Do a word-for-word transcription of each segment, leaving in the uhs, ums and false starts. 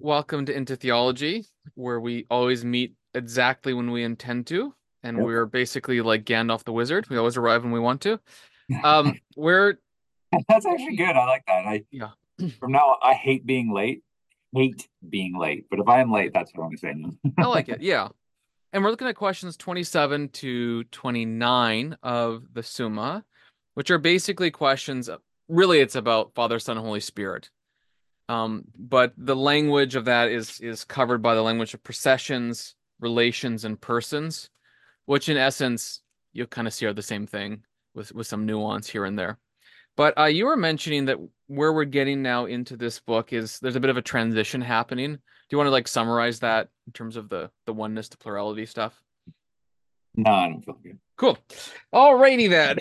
Welcome to Into Theology, where we always meet exactly when we intend to, and yep. we're basically like Gandalf the Wizard. We always arrive when we want to. Um, we're that's actually good. I like that. I yeah. From now on, I hate being late. Hate being late. But if I am late, that's what I'm saying. I like it. Yeah. And we're looking at questions twenty-seven to twenty-nine of the Summa, which are basically questions. Really, it's about Father, Son, and Holy Spirit. Um, but the language of that is is covered by the language of processions, relations, and persons, which in essence, you'll kind of see are the same thing with, with some nuance here and there. But uh, you were mentioning that where we're getting now into this book is there's a bit of a transition happening. Do you want to like summarize that in terms of the, the oneness to plurality stuff? No, I don't feel good. Cool. All righty then.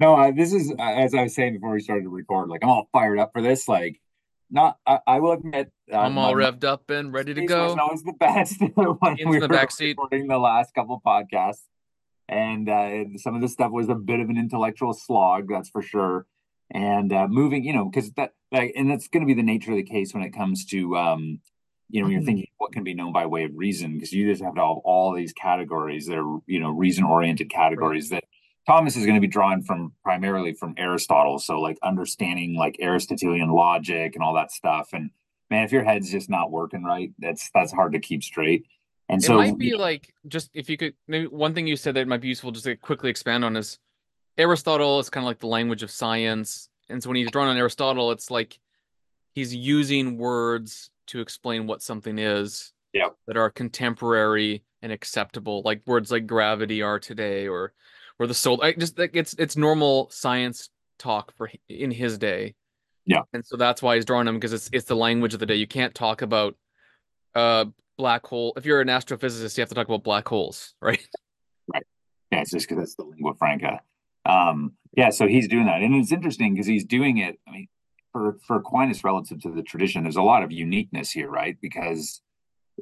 No, I, this is, as I was saying before we started to record, like, I'm all fired up for this. Like, not, I, I will admit. Uh, I'm all my, revved up and ready to go. That was the best when we were the back seat. Recording the last couple podcasts. And uh, some of this stuff was a bit of an intellectual slog, that's for sure. And uh, moving, you know, because that, like, and that's going to be the nature of the case when it comes to, um, you know, when you're thinking what can be known by way of reason, because you just have to have all these categories that are, you know, reason-oriented categories right. that. Thomas is going to be drawn from primarily from Aristotle. So like understanding like Aristotelian logic and all that stuff. And man, if your head's just not working right, that's, that's hard to keep straight. And so it might be like, just if you could, maybe one thing you said that might be useful just to quickly expand on is Aristotle is kind of like the language of science. And so when he's drawn on Aristotle, it's like he's using words to explain what something is yeah. that are contemporary and acceptable, like words like gravity are today, or Or the soul, I just like it's it's normal science talk for in his day, yeah. And so that's why he's drawing them because it's it's the language of the day. You can't talk about uh black hole if you're an astrophysicist. You have to talk about black holes, right? Right. Yeah, it's just because that's the lingua franca. Um, yeah. So he's doing that, and it's interesting because he's doing it. I mean, for for Aquinas relative to the tradition, there's a lot of uniqueness here, right? Because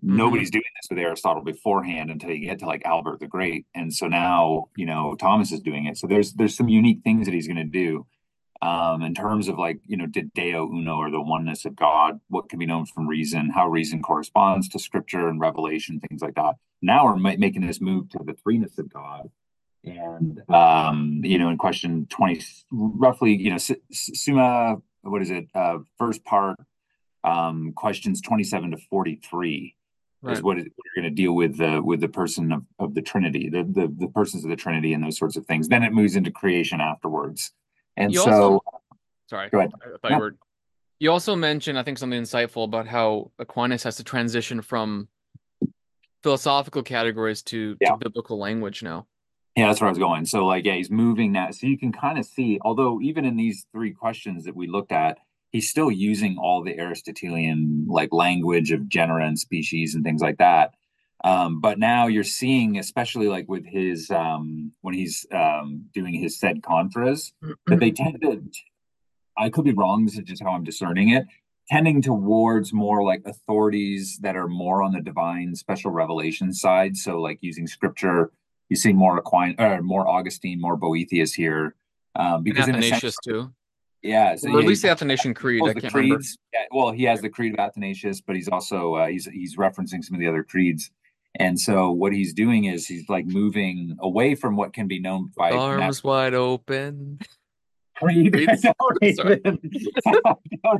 nobody's doing this with Aristotle beforehand until you get to like Albert the Great. And so now, you know, Thomas is doing it. So there's there's some unique things that he's going to do um, in terms of like, you know, de Deo Uno or the oneness of God, what can be known from reason, how reason corresponds to scripture and revelation, things like that. Now we're ma- making this move to the threeness of God. And, um, you know, in question twenty, roughly, you know, Summa, what is it? Uh, first part, um, questions twenty-seven to forty-three. Right. Is what it, we're going to deal with the with the person of, of the Trinity, the, the the persons of the Trinity, and those sorts of things. Then it moves into creation afterwards. And you so, also, sorry, go ahead. I thought no. you, were, you also mentioned, I think, something insightful about how Aquinas has to transition from philosophical categories to, yeah. to biblical language now. Yeah, that's where I was going. So, like, yeah, he's moving that. So you can kind of see, although even in these three questions that we looked at, he's still using all the Aristotelian like language of genera and species and things like that. Um, but now you're seeing, especially like with his, um, when he's um, doing his sed contras, that they tend to, I could be wrong, this is just how I'm discerning it, tending towards more like authorities that are more on the divine special revelation side. So like using scripture, you see more Aquinas, or more Augustine, more Boethius here. Um, because and Athanasius in a sense, too. Yeah, so or at yeah, least the Athanasian Creed. I can't remember. Yeah, well, he has the Creed of Athanasius, but he's also uh, he's he's referencing some of the other creeds. And so what he's doing is he's like moving away from what can be known by arms natural. Wide open. Creed. Creed. Sorry. Sorry.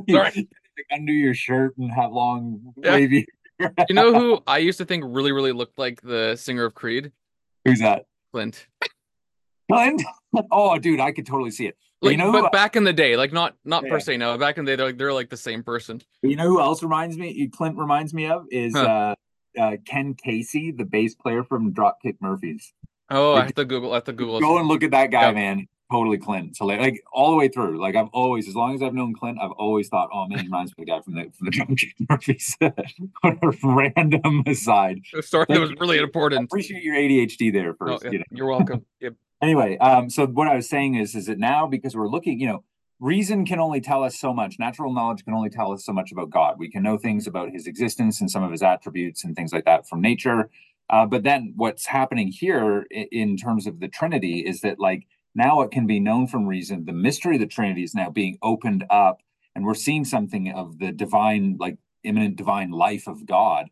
Sorry. Undo your shirt and have long wavy. Yeah. You know who I used to think really, really looked like the singer of Creed? Who's that? Clint. Clint? Oh, dude, I could totally see it. Like, you know but who, back in the day, like not not yeah. per se now. Back in the day, they're like they're like the same person. You know who else reminds me? Clint reminds me of is huh. uh, uh, Ken Casey, the bass player from Dropkick Murphys. Oh, like, I have to Google. I have to Google. Go and look at that guy, yeah. man. Totally Clint. So like, like all the way through. Like I've always, as long as I've known Clint, I've always thought, oh man, he reminds me of the guy from the from the Dropkick Murphys. What a random aside. Sorry, that was really important. I appreciate your A D H D there first. Oh, yeah. you know? You're welcome. Yep. Anyway, um, so what I was saying is, is that now because we're looking, you know, reason can only tell us so much. Natural knowledge can only tell us so much about God. We can know things about his existence and some of his attributes and things like that from nature. Uh, but then what's happening here in, in terms of the Trinity is that like now it can be known from reason. The mystery of the Trinity is now being opened up. And we're seeing something of the divine, like imminent divine life of God,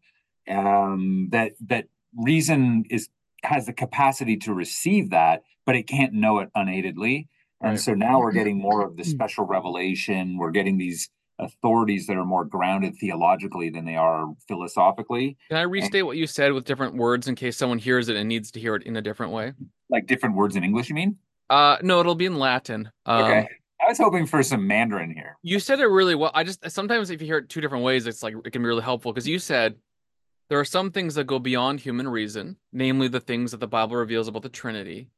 um, that that reason is has the capacity to receive that, but it can't know it unaidedly. And right. So now we're getting more of the special revelation. We're getting these authorities that are more grounded theologically than they are philosophically. Can I restate and, what you said with different words in case someone hears it and needs to hear it in a different way? Like different words in English, you mean? Uh, no, it'll be in Latin. Um, okay. I was hoping for some Mandarin here. You said it really well. I just, sometimes if you hear it two different ways, it's like, it can be really helpful, because you said there are some things that go beyond human reason, namely the things that the Bible reveals about the Trinity,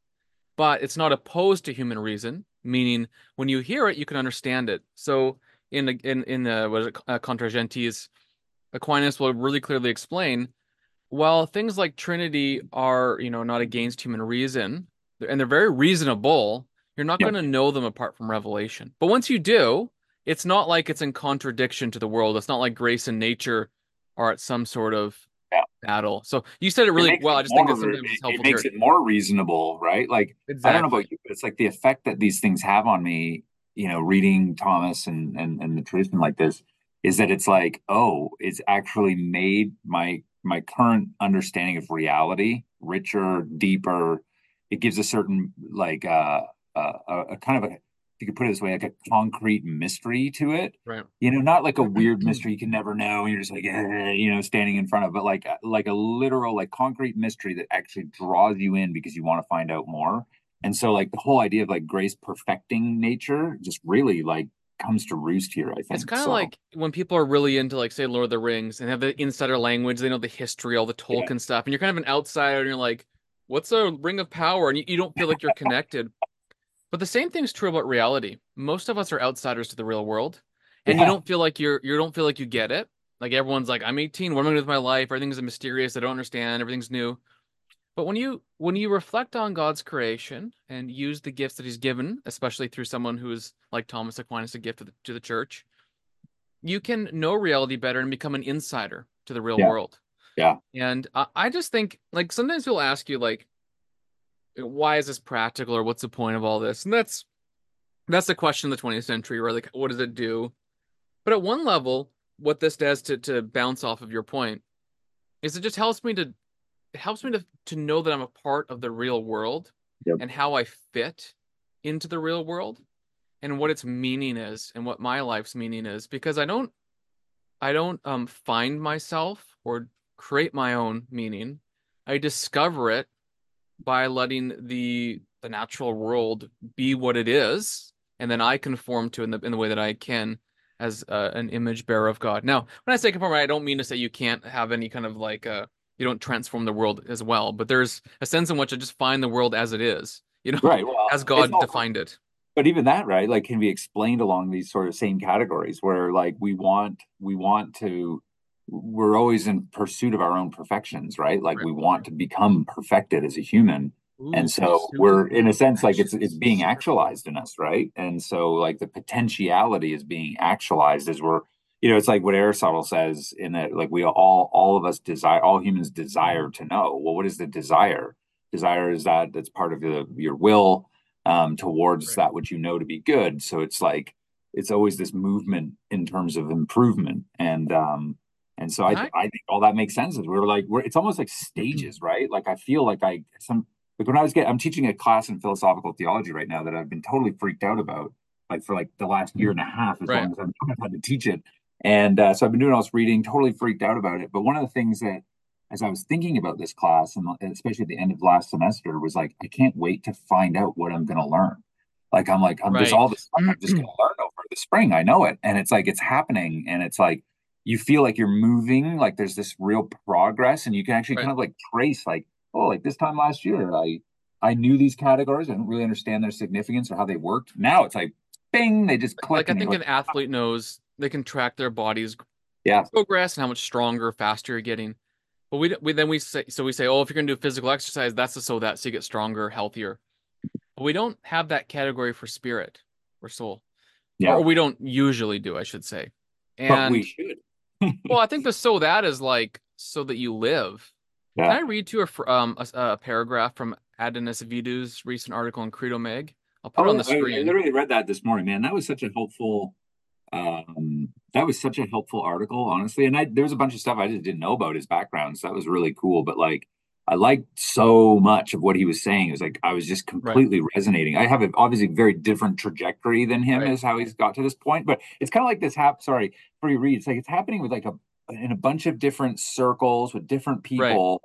but it's not opposed to human reason, meaning when you hear it, you can understand it. So in the, in, in the, what is it, uh, Contra Gentes, Aquinas will really clearly explain, well, things like Trinity are, you know, not against human reason, and they're very reasonable. You're not yeah. going to know them apart from revelation. But once you do, it's not like it's in contradiction to the world. It's not like grace and nature are at some sort of yeah. battle. So you said it really it well. I just more, think that sometimes it's helpful. It makes it more reasonable, right? Like, exactly. I don't know about you, but it's like the effect that these things have on me, you know, reading Thomas and, and, and the tradition like this, is that it's like, oh, it's actually made my my current understanding of reality richer, deeper. It gives a certain, like, uh, Uh, a, a kind of a, if you could put it this way, like a concrete mystery to it, right? You know, not like a weird mystery you can never know. You're just like, eh, you know, standing in front of, but like, like a literal, like concrete mystery that actually draws you in because you want to find out more. And so like the whole idea of like grace perfecting nature just really like comes to roost here, I think. It's kind of so. like when people are really into like, say, Lord of the Rings and have the insider language, they know the history, all the Tolkien yeah. stuff. And you're kind of an outsider and you're like, what's a ring of power? And you, you don't feel like you're connected. But the same thing's true about reality. Most of us are outsiders to the real world, and yeah. you don't feel like you're you don't feel like you get it. Like everyone's like, I'm eighteen. What am I going to do with my life? Everything's mysterious. I don't understand. Everything's new. But when you when you reflect on God's creation and use the gifts that He's given, especially through someone who is like Thomas Aquinas, a gift to the, to the church, you can know reality better and become an insider to the real yeah. world. Yeah. And I, I just think like sometimes people ask you like, why is this practical, or what's the point of all this? And that's that's the question of the twentieth century, right? Like, what does it do? But at one level, what this does to to bounce off of your point is it just helps me to it helps me to to know that I'm a part of the real world yep. and how I fit into the real world and what its meaning is and what my life's meaning is, because I don't I don't um find myself or create my own meaning. I discover it by letting the the natural world be what it is, and then I conform to it in the in the way that I can as uh, an image bearer of God. Now, when I say conform, I don't mean to say you can't have any kind of like uh you don't transform the world as well, but there's a sense in which I just find the world as it is, you know, right? Well, as God defined it. But even that, right? Like, can be explained along these sort of same categories where like we want we want to. We're always in pursuit of our own perfections, right? Like right. we want to become perfected as a human. Ooh, and so we're in a sense, like it's, it's being actualized in us. Right. And so like the potentiality is being actualized as we're, you know, it's like what Aristotle says in that, like we all, all of us desire, all humans desire to know, well, what is the desire? Desire is that that's part of the, your will um, towards right. that which you know to be good. So it's like, it's always this movement in terms of improvement. And, um, And so I, I, I think all that makes sense. Is we're like, we're, it's almost like stages, right? Like I feel like I, some like when I was getting, I'm teaching a class in philosophical theology right now that I've been totally freaked out about, like for like the last year and a half, as right. long as I've had to teach it. And uh, so I've been doing all this reading, totally freaked out about it. But one of the things that, as I was thinking about this class, and especially at the end of last semester, was like, I can't wait to find out what I'm going to learn. Like I'm like, I'm, right. there's all this stuff I'm just going to learn over the spring. I know it, and it's like it's happening, and it's like. You feel like you're moving, like there's this real progress, and you can actually right. kind of like trace like, oh, like this time last year, I I knew these categories. I didn't really understand their significance or how they worked. Now it's like, bing, they just click. Like I think an like, athlete knows they can track their body's yeah. progress and how much stronger, faster you're getting. But we, we then we say, so we say, oh, if you're going to do physical exercise, that's the, so that so you get stronger, healthier. But we don't have that category for spirit or soul. Yeah. Or we don't usually do, I should say. And but we should. Well, I think the so that is like so that you live. Yeah. Can I read to you a, um, a, a paragraph from Adonis Vidu's recent article in Credo Meg? I'll put oh, it on the screen. I, I literally read that this morning, man. That was such a helpful um, that was such a helpful article, honestly. And I, there was a bunch of stuff I just didn't know about his background. So that was really cool. But like, I liked so much of what he was saying. It was like, I was just completely right. resonating. I have an obviously very different trajectory than him right. as how he's got to this point, but it's kind of like this hap, sorry, free read. It's like, it's happening with like a, in a bunch of different circles with different people right.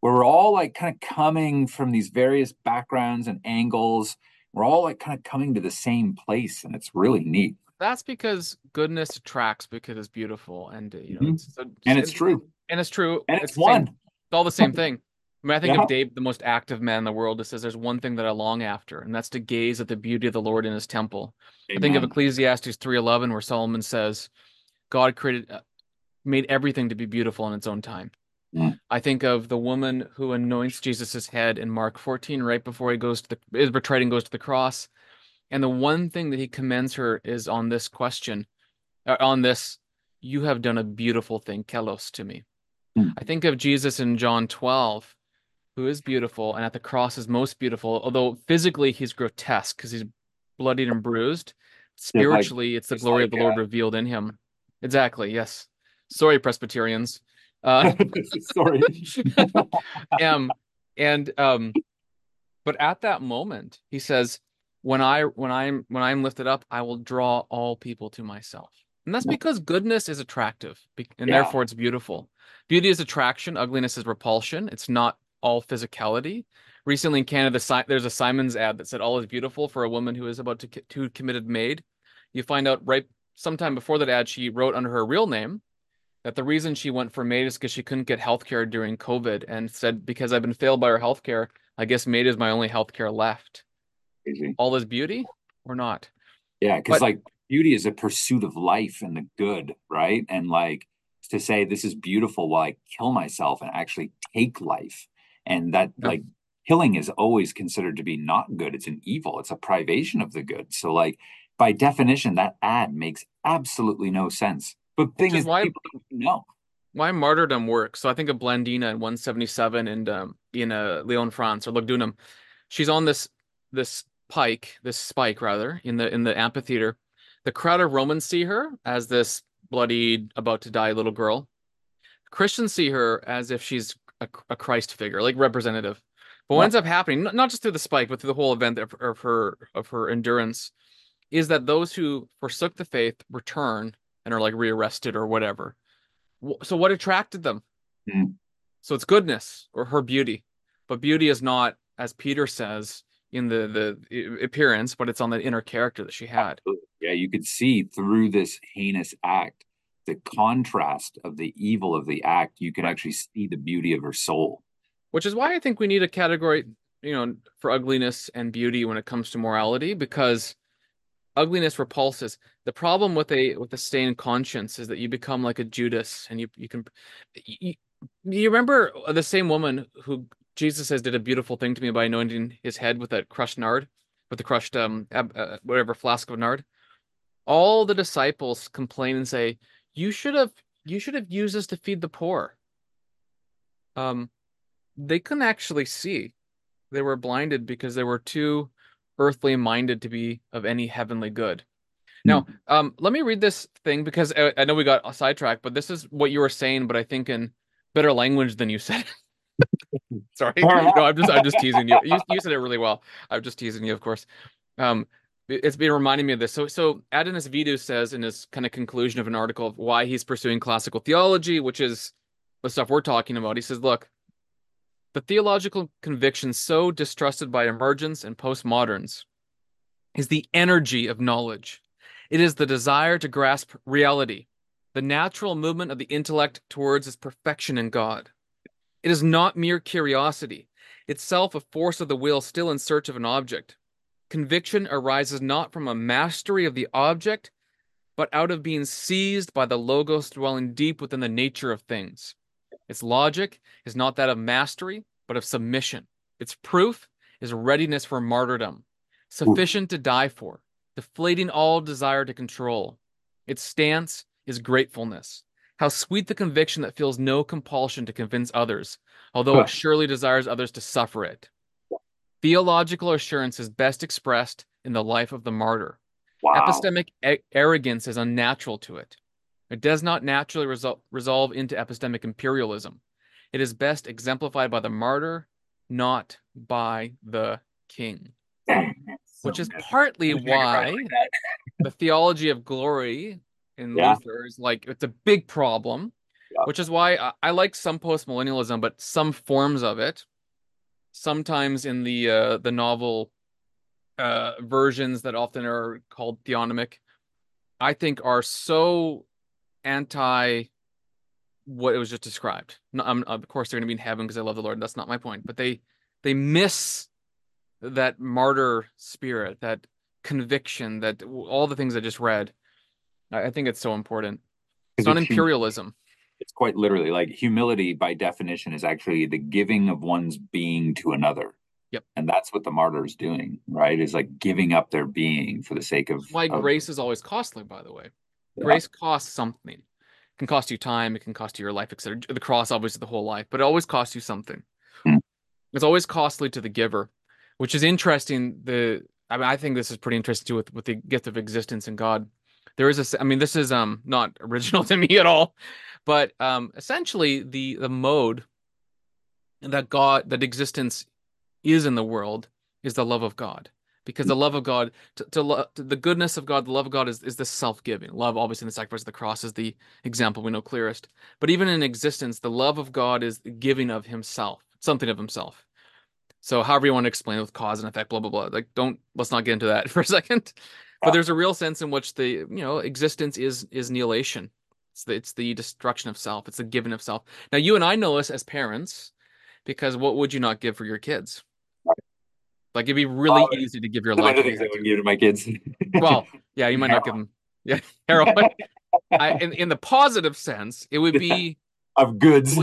where we're all like kind of coming from these various backgrounds and angles. We're all like kind of coming to the same place, and it's really neat. That's because goodness attracts because it's beautiful, and you know, mm-hmm. it's, it's, and it's, it's true, and it's true, and it's, it's one. Same, it's all the same thing. I mean, I think yeah. of David, the most active man in the world, who says, "There's one thing that I long after, and that's to gaze at the beauty of the Lord in His temple." Amen. I think of Ecclesiastes three eleven, where Solomon says, "God created, uh, made everything to be beautiful in its own time." Yeah. I think of the woman who anoints Jesus's head in Mark fourteen, right before he goes to the is betrayed and goes to the cross. And the one thing that he commends her is on this question, uh, on this, you have done a beautiful thing, Kelos, to me. Mm. I think of Jesus in John twelve, who is beautiful and at the cross is most beautiful, although physically he's grotesque because he's bloodied and bruised. Spiritually, yeah, like, it's the glory like, of the yeah. Lord revealed in him. Exactly, yes. Sorry, Presbyterians. Uh, Sorry. um, and, um, but at that moment, he says, When I when I'm when I'm lifted up, I will draw all people to myself, and that's because goodness is attractive, and yeah. therefore it's beautiful. Beauty is attraction, ugliness is repulsion. It's not all physicality. Recently in Canada, there's a Simons ad that said all is beautiful for a woman who is about to who committed MAID. You find out right sometime before that ad, she wrote under her real name that the reason she went for MAID is because she couldn't get healthcare during COVID, and said, because I've been failed by her healthcare, I guess MAID is my only healthcare left. All is beauty or not? Yeah, because like beauty is a pursuit of life and the good, right? And like to say this is beautiful while I kill myself and actually take life, and that yeah. like killing is always considered to be not good. It's an evil. It's a privation of the good. So like by definition, that ad makes absolutely no sense. But thing Which is, is why, people don't know why martyrdom works. So I think of Blandina in one seventy-seven and um, in uh, Lyon, France, or Lugdunum. She's on this. this pike, this spike rather, in the in the amphitheater. The crowd of Romans see her as this bloodied, about to die little girl. Christians see her as if she's a, a Christ figure, like representative. But what yeah. ends up happening, not just through the spike, but through the whole event of, of her of her endurance, is that those who forsook the faith return and are like rearrested or whatever. So what attracted them? Mm. So it's goodness or her beauty, but beauty is not, as Peter says, in the the appearance, but it's on the inner character that she had. Yeah, you could see through this heinous act the contrast of the evil of the act. You could right. actually see the beauty of her soul, which is why I think we need a category, you know, for ugliness and beauty when it comes to morality, because ugliness repulses. The problem with a with a stained conscience is that you become like a Judas, and you you can you, you remember the same woman who Jesus says did a beautiful thing to me by anointing his head with that crushed nard, with the crushed um uh, whatever flask of nard. All the disciples complain and say, "You should have you should have used this to feed the poor." Um, they couldn't actually see; they were blinded because they were too earthly minded to be of any heavenly good. Now, um, let me read this thing because I, I know we got sidetracked, but this is what you were saying, but I think in better language than you said. Sorry, no, I'm just I'm just teasing you. you. You said it really well. I'm just teasing you, of course. Um, it's been reminding me of this. So, so Adonis Vidu says in his kind of conclusion of an article of why he's pursuing classical theology, which is the stuff we're talking about. He says, "Look, the theological conviction so distrusted by emergents and postmoderns is the energy of knowledge. It is the desire to grasp reality, the natural movement of the intellect towards its perfection in God." It is not mere curiosity, itself a force of the will still in search of an object. Conviction arises not from a mastery of the object, but out of being seized by the Logos dwelling deep within the nature of things. Its logic is not that of mastery, but of submission. Its proof is readiness for martyrdom, sufficient to die for, deflating all desire to control. Its stance is gratefulness. How sweet the conviction that feels no compulsion to convince others, although it surely desires others to suffer it. Theological assurance is best expressed in the life of the martyr. Wow. Epistemic a- arrogance is unnatural to it. It does not naturally resol- resolve into epistemic imperialism. It is best exemplified by the martyr, not by the king. So which is good. partly why like the theology of glory in yeah. Luther is like, it's a big problem, yeah. which is why I, I like some postmillennialism, but some forms of it, sometimes in the uh, the novel uh, versions that often are called theonomic, I think are so anti what it was just described. No, I'm, of course, they're going to be in heaven because they love the Lord. That's not my point, but they they miss that martyr spirit, that conviction, that all the things I just read. I think it's so important. It's not imperialism. It's quite literally like humility by definition is actually the giving of one's being to another. Yep. And that's what the martyr is doing, right? Is like giving up their being for the sake of. That's why of... grace is always costly, by the way. Grace yeah. costs something. It can cost you time. It can cost you your life, et cetera. The cross, obviously, the whole life, but it always costs you something. Hmm. It's always costly to the giver. Which is interesting. The I mean, I think this is pretty interesting too with, with the gift of existence in God. There is a, I mean, this is um not original to me at all, but um essentially the the mode that God that existence is in the world is the love of God, because the love of God to, to, lo, to the goodness of God, the love of God is is the self-giving love. Obviously, in the sacrifice of the cross is the example we know clearest. But even in existence, the love of God is the giving of Himself, something of Himself. So however you want to explain it with cause and effect, blah, blah, blah. Like, don't, let's not get into that for a second. But there's a real sense in which the, you know, existence is is nihilation. It's the, it's the destruction of self. It's the giving of self. Now, you and I know this as parents, because what would you not give for your kids? Like, it'd be really uh, easy to give your life. I don't think I would give to my kids. Well, yeah, you might heroin. not give them. Yeah, heroin. I, in, in the positive sense, it would be... of goods.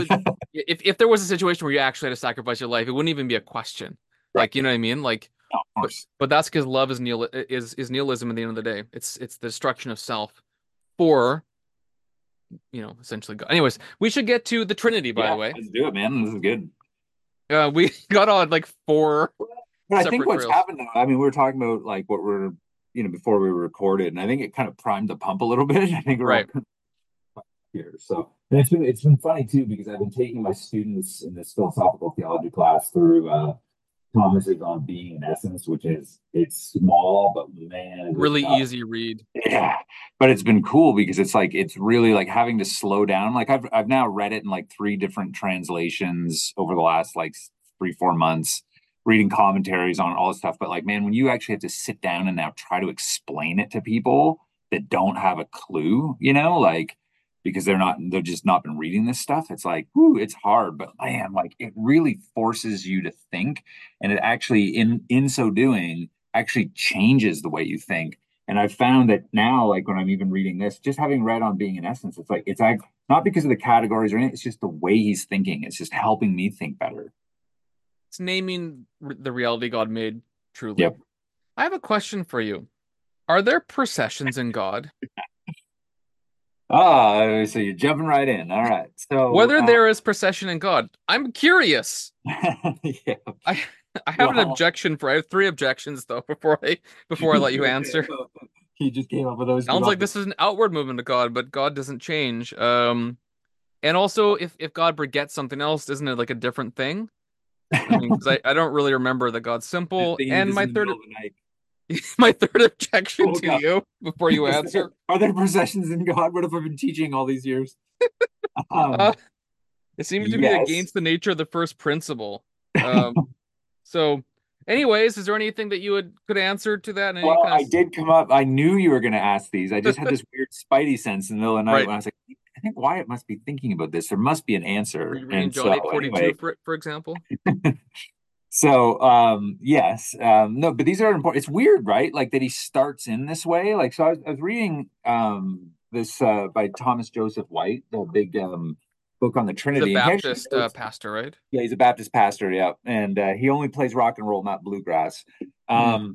if if there was a situation where you actually had to sacrifice your life, it wouldn't even be a question. Right. Like, you know what I mean? Like, no, but, but that's because love is nihil is is nihilism at the end of the day. It's it's the destruction of self for, you know, essentially God. Anyways, we should get to the Trinity, by yeah, the way. Let's do it, man. This is good. Uh, we got on like four. But I think what's trails. happened though, I mean, we were talking about like what we're, you know, before we recorded, and I think it kind of primed the pump a little bit. I think we're right. all- Here. So and it's been it's been funny too, because I've been taking my students in this philosophical theology class through uh Thomas's On Being in Essence, which is it's small but man really uh, easy read. Yeah, but it's been cool because it's like it's really like having to slow down. Like I've I've now read it in like three different translations over the last like three four months, reading commentaries on all this stuff. But like man, when you actually have to sit down and now try to explain it to people that don't have a clue, you know, like. Because they're not, they've just not been reading this stuff. It's like, whoo, it's hard, but man, like it really forces you to think, and it actually, in in so doing, actually changes the way you think. And I've found that now, like when I'm even reading this, just having read On Being in Essence, it's like it's like not because of the categories or anything. It's just the way he's thinking. It's just helping me think better. It's naming the reality God made truly. Yep. I have a question for you: are there processions in God? Oh, so you're jumping right in. All right. So whether uh, there is procession in God, I'm curious. yeah. I I have well, an objection for I have three objections though before I before I let you answer. He just came up with those. Sounds like this is an outward movement to God, but God doesn't change. Um, and also if if God begets something else, isn't it like a different thing? I mean, because I, I don't really remember that God's simple. And my third. My third objection oh, to God. you before you answer. Are there processions in God? What have I been teaching all these years? Um, uh, it seems to yes. be against the nature of the first principle. Um, so anyways, is there anything that you would could answer to that? Well, kind of... I did come up. I knew you were going to ask these. I just had this weird spidey sense in the middle of the night right. when I was like, I think Wyatt must be thinking about this. There must be an answer. You read John eight forty-two, anyway. for, for example. So, um, yes, um, no, but these are important. It's weird, right? Like that he starts in this way. Like, so I was, I was reading um, this uh, by Thomas Joseph White, the big um, book on the Trinity. He's a Baptist he actually, uh, pastor, right? Yeah, he's a Baptist pastor, yeah. And uh, he only plays rock and roll, not bluegrass. Um, mm.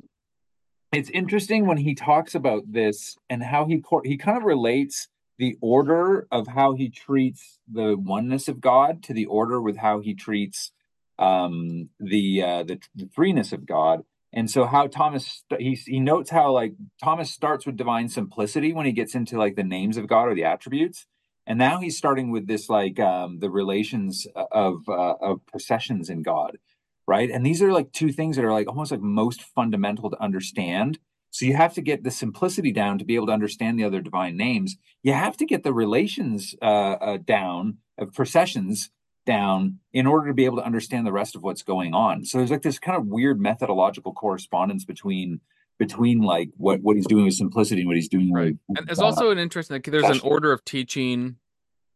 It's interesting when he talks about this and how he he kind of relates the order of how he treats the oneness of God to the order with how he treats Um, the, uh, the the threeness of God, And so how Thomas, he, he notes how like Thomas starts with divine simplicity when he gets into like the names of God or the attributes. And now he's starting with this, like um, the relations of, uh, of processions in God, right? And these are like two things that are like almost like most fundamental to understand. So you have to get the simplicity down to be able to understand the other divine names. You have to get the relations uh, uh, down, of processions down, in order to be able to understand the rest of what's going on. So there's like this kind of weird methodological correspondence between between like what, what he's doing with simplicity and what he's doing. Right. And there's uh, also an interesting, like, there's an order of teaching,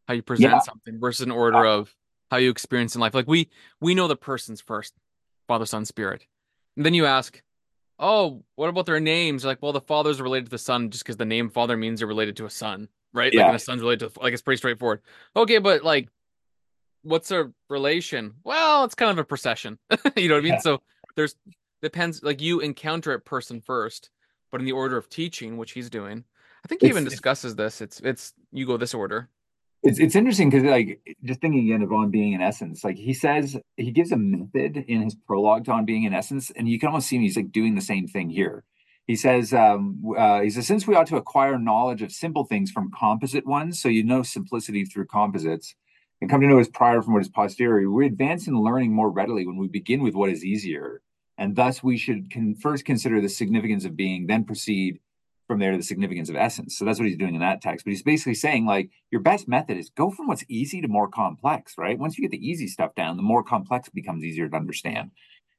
how you present yeah. something versus an order uh, of how you experience in life. Like we, we know the persons first, Father, Son, Spirit. And then you ask, oh, what about their names? You're like, well, the Father's related to the Son just because the name Father means you're related to a son, right? Yeah. Like, and the Son's related to, like, it's pretty straightforward. Okay. But like, what's a relation? Well, it's kind of a procession, you know what I mean? Yeah. So there's, depends, like you encounter it person first, but in the order of teaching, which he's doing, I think he it's, even discusses this. It's it's you go this order. It's it's interesting because like just thinking again of On Being in Essence, like he says he gives a method in his prologue to On Being in Essence, and you can almost see him, he's like doing the same thing here. He says um, uh, he says since we ought to acquire knowledge of simple things from composite ones, so you know simplicity through composites, and come to know what is prior from what is posterior, we advance in learning more readily when we begin with what is easier. And thus we should con- first consider the significance of being, then proceed from there to the significance of essence. So that's what he's doing in that text. But he's basically saying, like, your best method is go from what's easy to more complex, right? Once you get the easy stuff down, the more complex becomes easier to understand.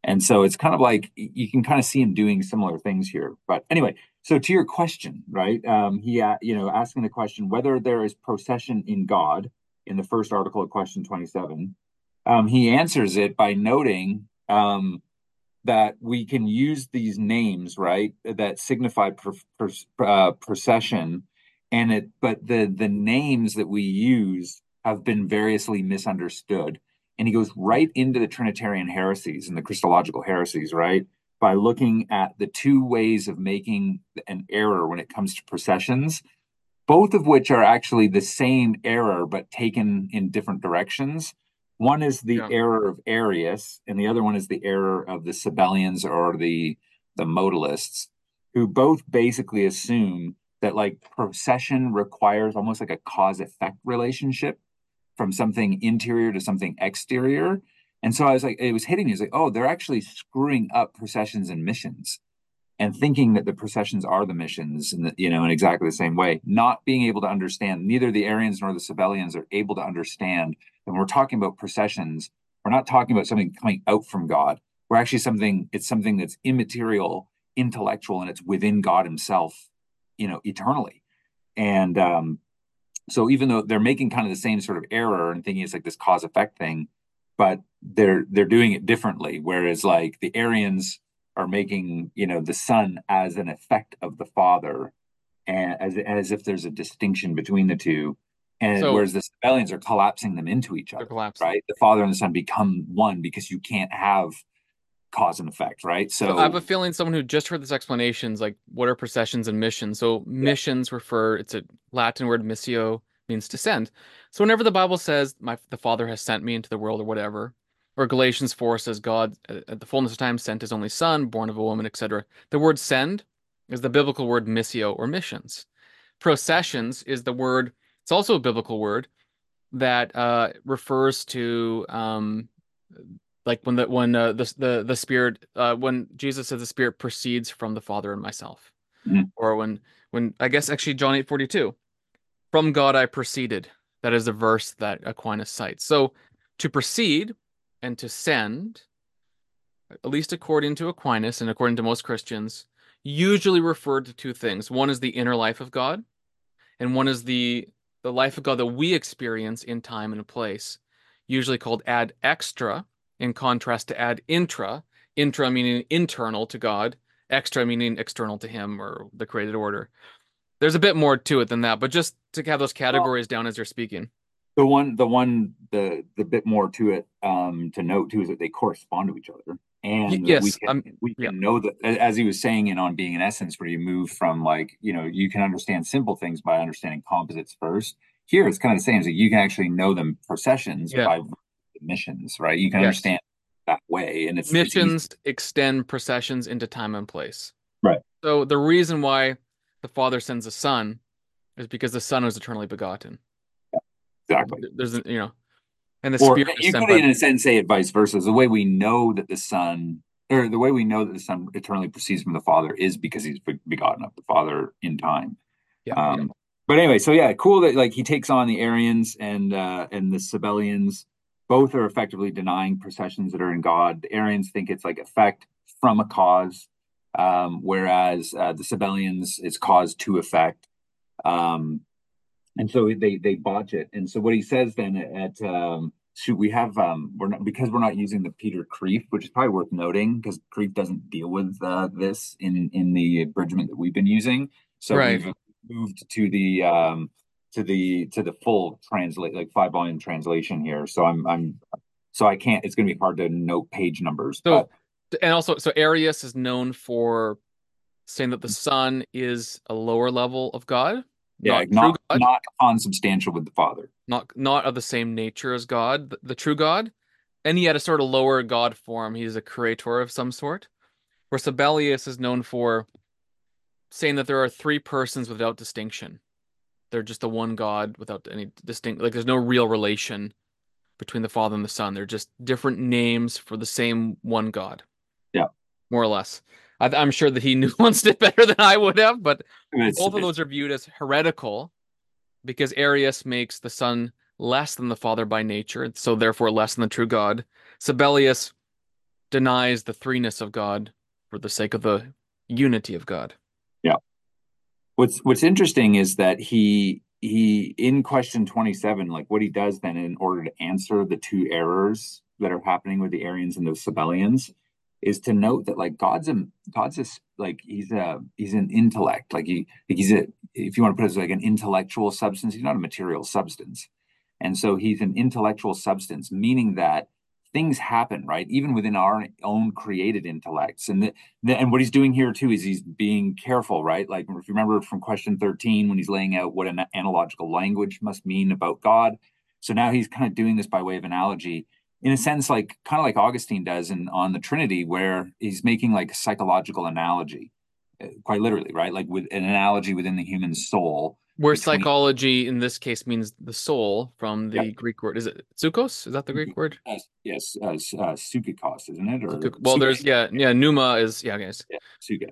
And so it's kind of like, you can kind of see him doing similar things here. But anyway, so to your question, right? Um, he, uh, you know, asking the question, whether there is procession in God, in the first article of question twenty-seven, um, he answers it by noting... Um, that we can use these names, right, that signify per, per, uh, procession, and it, but the the names that we use have been variously misunderstood. And he goes right into the Trinitarian heresies and the Christological heresies, right, by looking at the two ways of making an error when it comes to processions, both of which are actually the same error but taken in different directions. One is the yeah. error of Arius, and the other one is the error of the Sabellians or the, the modalists, who both basically assume that like procession requires almost like a cause-effect relationship from something interior to something exterior. And so I was like, it was hitting me. It's like, oh, they're actually screwing up processions and missions and thinking that the processions are the missions, and you know, in exactly the same way, not being able to understand, neither the Arians nor the Sabellians are able to understand. And we're talking about processions, we're not talking about something coming out from God. We're actually something, it's something that's immaterial, intellectual, and it's within God himself, you know, eternally. And um, so even though they're making kind of the same sort of error and thinking it's like this cause-effect thing, but they're they're doing it differently. Whereas like the Arians are making, you know, the Son as an effect of the Father, and as, as if there's a distinction between the two. And so, whereas the Sabellians are collapsing them into each other, right? The Father and the Son become one because you can't have cause and effect, right? So, so I have a feeling someone who just heard this explanation is like, what are processions and missions? So missions yeah. refer, it's a Latin word, missio, means to send. So whenever the Bible says, my the Father has sent me into the world or whatever, or Galatians four says, God at the fullness of time sent his only Son, born of a woman, et cetera. The word send is the biblical word missio or missions. Processions is the word. It's also a biblical word that uh, refers to um, like when the when uh, the the the Spirit uh, when Jesus says the Spirit proceeds from the Father and myself, mm-hmm. or when when I guess actually John eight forty-two, from God I proceeded. That is the verse that Aquinas cites. So to proceed and to send, at least according to Aquinas and according to most Christians, usually refer to two things. One is the inner life of God, and one is the the life of God that we experience in time and place, usually called ad extra, in contrast to ad intra, intra meaning internal to God, extra meaning external to him or the created order. There's a bit more to it than that, but just to have those categories well, down as you're speaking. The one, the one, the the bit more to it um, to note too is that they correspond to each other. And yes, we can, um, we can yeah. know that, as he was saying in On Being in Essence, where you move from like, you know, you can understand simple things by understanding composites first. Here, it's kind of the same. It's like you can actually know them processions yeah. by missions, right? You can yes. understand that way. And it's missions it's extend processions into time and place. Right. So the reason why the Father sends the Son is because the Son is eternally begotten. Yeah, exactly. There's, you know, and the or, Spirit. You could, by... in a sense, say it vice versa. The way we know that the Son, or the way we know that the Son eternally proceeds from the Father, is because he's begotten of the Father in time. Yeah. Um, yeah. But anyway, so yeah, cool that like he takes on the Arians and uh, and the Sabellians. Both are effectively denying processions that are in God. The Arians think it's like effect from a cause, um, whereas uh, the Sabellians is cause to effect. Um, and so they they botch it. And so what he says then at, at um, shoot, we have um, we're not, because we're not using the Peter Kreeft, which is probably worth noting because Kreeft doesn't deal with uh, this in in the abridgment that we've been using. So right. We've moved to the um to the to the full translate, like five volume translation here, so i'm i'm so i can't, it's gonna be hard to note page numbers. So but. And also, so Arius is known for saying that the Son is a lower level of God, yeah, not not, God, not consubstantial with the Father, not not of the same nature as God, the, the true God, and he had a sort of lower God form. He's a creator of some sort, where Sabellius is known for saying that there are three persons without distinction. They're just the one God without any distinct, like there's no real relation between the Father and the Son. They're just different names for the same one God. Yeah. More or less. I, I'm sure that he nuanced it better than I would have, but it's, both of those are viewed as heretical because Arius makes the Son less than the Father by nature, so therefore less than the true God. Sabellius denies the threeness of God for the sake of the unity of God. Yeah. What's what's interesting is that he he in question twenty-seven, like what he does then in order to answer the two errors that are happening with the Arians and the Sabellians is to note that like God's a, God's a, like he's a he's an intellect, like he like he's a, if you want to put it as like an intellectual substance, he's not a material substance. And so he's an intellectual substance, meaning that things happen, right? Even within our own created intellects. And the, the, and what he's doing here too is he's being careful, right? Like if you remember from question thirteen, when he's laying out what an analogical language must mean about God. So now he's kind of doing this by way of analogy, in a sense, like kind of like Augustine does in on the Trinity, where he's making like a psychological analogy, quite literally, right? Like with an analogy within the human soul. Where psychology in this case means the soul from the yep. Greek word. Is it psychos? Is that the Greek word? Yes, yes uh, uh, psychikos, isn't it? Or Suk- well, psyche. There's, yeah, yeah, pneuma is, yeah, guys. Yeah, psyche.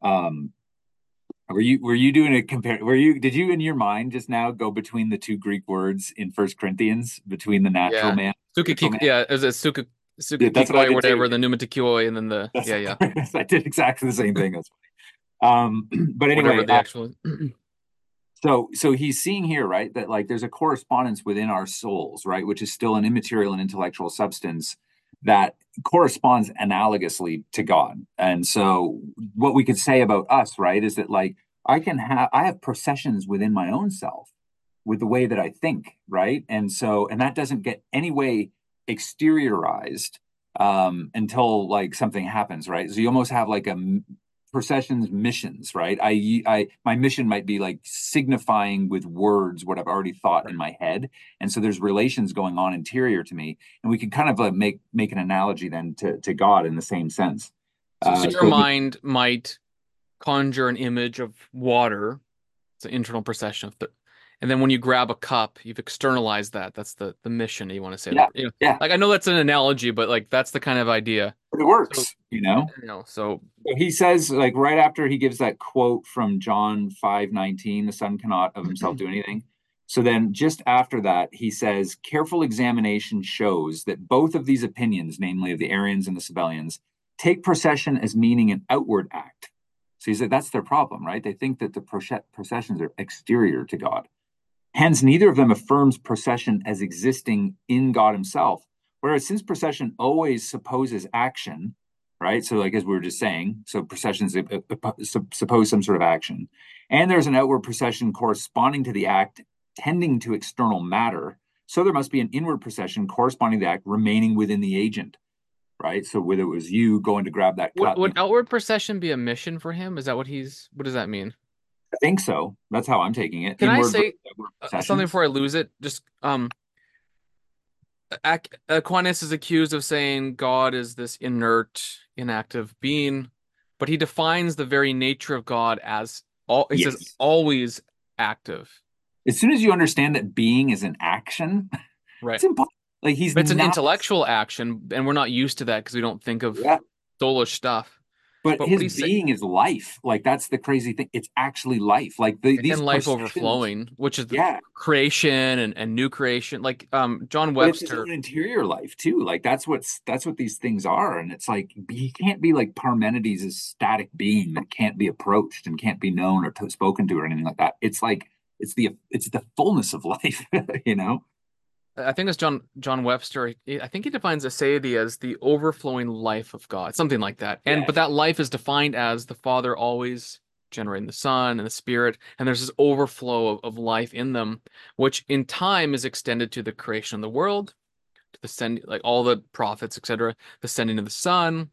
Um, were you, were you doing a compare, were you, did you in your mind just now go between the two Greek words in First Corinthians, between the natural yeah. man? Psyche, yeah, it was a psyche, yeah, that's what I did whatever, too. The pneumatikoi, and then the, that's yeah, yeah. I did exactly the same thing. That's funny. Um, but anyway. The actual... So so he's seeing here, right, that like there's a correspondence within our souls, right, which is still an immaterial and intellectual substance that corresponds analogously to God. And so what we could say about us, right, is that like I can have I have processions within my own self with the way that I think, right? And so and that doesn't get any way exteriorized um, until like something happens, right? So you almost have like a processions, missions, right? I, I, my mission might be like signifying with words what I've already thought in my head, and so there's relations going on interior to me, and we can kind of like make make an analogy then to to God in the same sense. So, uh, so your so mind we, might conjure an image of water. It's an internal procession of the, and then when you grab a cup, you've externalized that. That's the the mission you want to say. Yeah, you know, yeah. Like I know that's an analogy, but like that's the kind of idea. It works, so, you know. You know so. so he says, like right after he gives that quote from John five nineteen, the Son cannot of himself do anything. So then just after that, he says, careful examination shows that both of these opinions, namely of the Arians and the Sabellians, take procession as meaning an outward act. So he said that's their problem, right? They think that the processions are exterior to God. Hence, neither of them affirms procession as existing in God himself. Whereas since procession always supposes action, right? So like as we were just saying, so processions suppose some sort of action. And there's an outward procession corresponding to the act tending to external matter. So there must be an inward procession corresponding to the act remaining within the agent, right? So whether it was you going to grab that cup. Would, would outward procession be a mission for him? Is that what he's, what does that mean? I think so. That's how I'm taking it. Can inward I say something before I lose it? Just um, Aquinas is accused of saying God is this inert, inactive being, but he defines the very nature of God as all. He yes. says always active. As soon as you understand that being is an action, right? It's impossible. Like he's but it's not... an intellectual action, and we're not used to that because we don't think of yeah. soulish stuff. But, but his being saying? is life. Like that's the crazy thing. It's actually life. Like the, these and life overflowing, which is the yeah. creation and, and new creation. Like um, John Webster, but it's an interior life too. Like that's what's that's what these things are. And it's like he can't be like Parmenides' static being that can't be approached and can't be known or t- spoken to or anything like that. It's like it's the it's the fullness of life. You know. I think it's John John Webster. I think he defines aseity as the overflowing life of God, something like that. And yeah. but that life is defined as the Father always generating the Son and the Spirit, and there's this overflow of, of life in them, which in time is extended to the creation of the world, to the send like all the prophets, et cetera, the sending of the Son,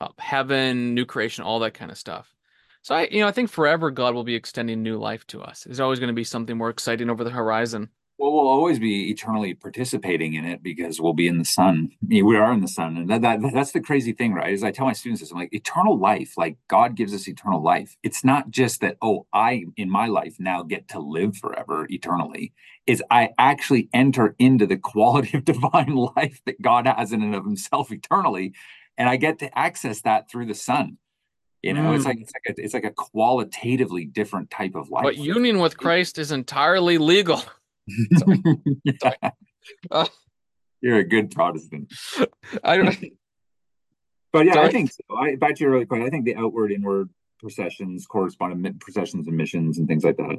uh, heaven, new creation, all that kind of stuff. So I, you know, I think forever God will be extending new life to us. There's always going to be something more exciting over the horizon. Well, we'll always be eternally participating in it because we'll be in the sun. I mean, we are in the sun. And that, that that's the crazy thing, right? Is I tell my students this, I'm like, eternal life, like God gives us eternal life. It's not just that, oh, I, in my life now get to live forever eternally. Is I actually enter into the quality of divine life that God has in and of himself eternally. And I get to access that through the sun. You know, mm. it's like it's like a, it's like a qualitatively different type of life. But union with Christ is entirely legal. Sorry. Sorry. Uh, You're a good Protestant. I don't. But yeah, Sorry. I think so. I, back to your earlier point, I think the outward, inward processions correspond processions and missions and things like that.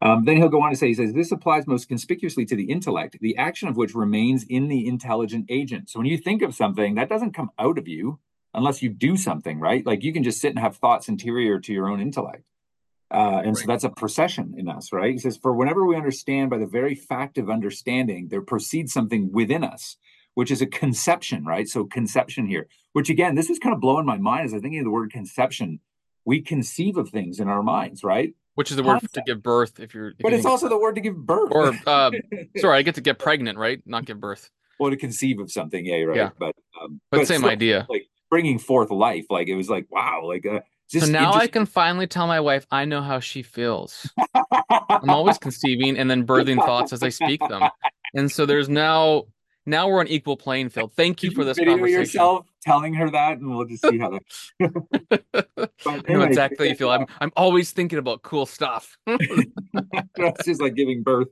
Um, then he'll go on to say, he says, this applies most conspicuously to the intellect, the action of which remains in the intelligent agent. So when you think of something, that doesn't come out of you unless you do something, right? Like you can just sit and have thoughts interior to your own intellect. Uh, and right. so that's a procession in us, right? He says, for whenever we understand by the very fact of understanding, there proceeds something within us, which is a conception, right? So conception here, which again, this is kind of blowing my mind as I think of the word conception. We conceive of things in our minds, right? Which is the Concept. word to give birth. If you're, if But you're it's also the word to give birth. Or, uh, sorry, I get to get pregnant, right? Not give birth. Well, to conceive of something, yeah, right. Yeah. But, um, but, but same still, idea. Like bringing forth life, like it was like, wow, like... Uh, Just so now I can finally tell my wife I know how she feels. I'm always conceiving and then birthing thoughts as I speak them. And so there's now, now we're on equal playing field. Thank you Did for this you video conversation. Yourself telling her that, and we'll just see how that. Anyway, I know exactly how you feel. I'm, I'm always thinking about cool stuff. It's just like giving birth.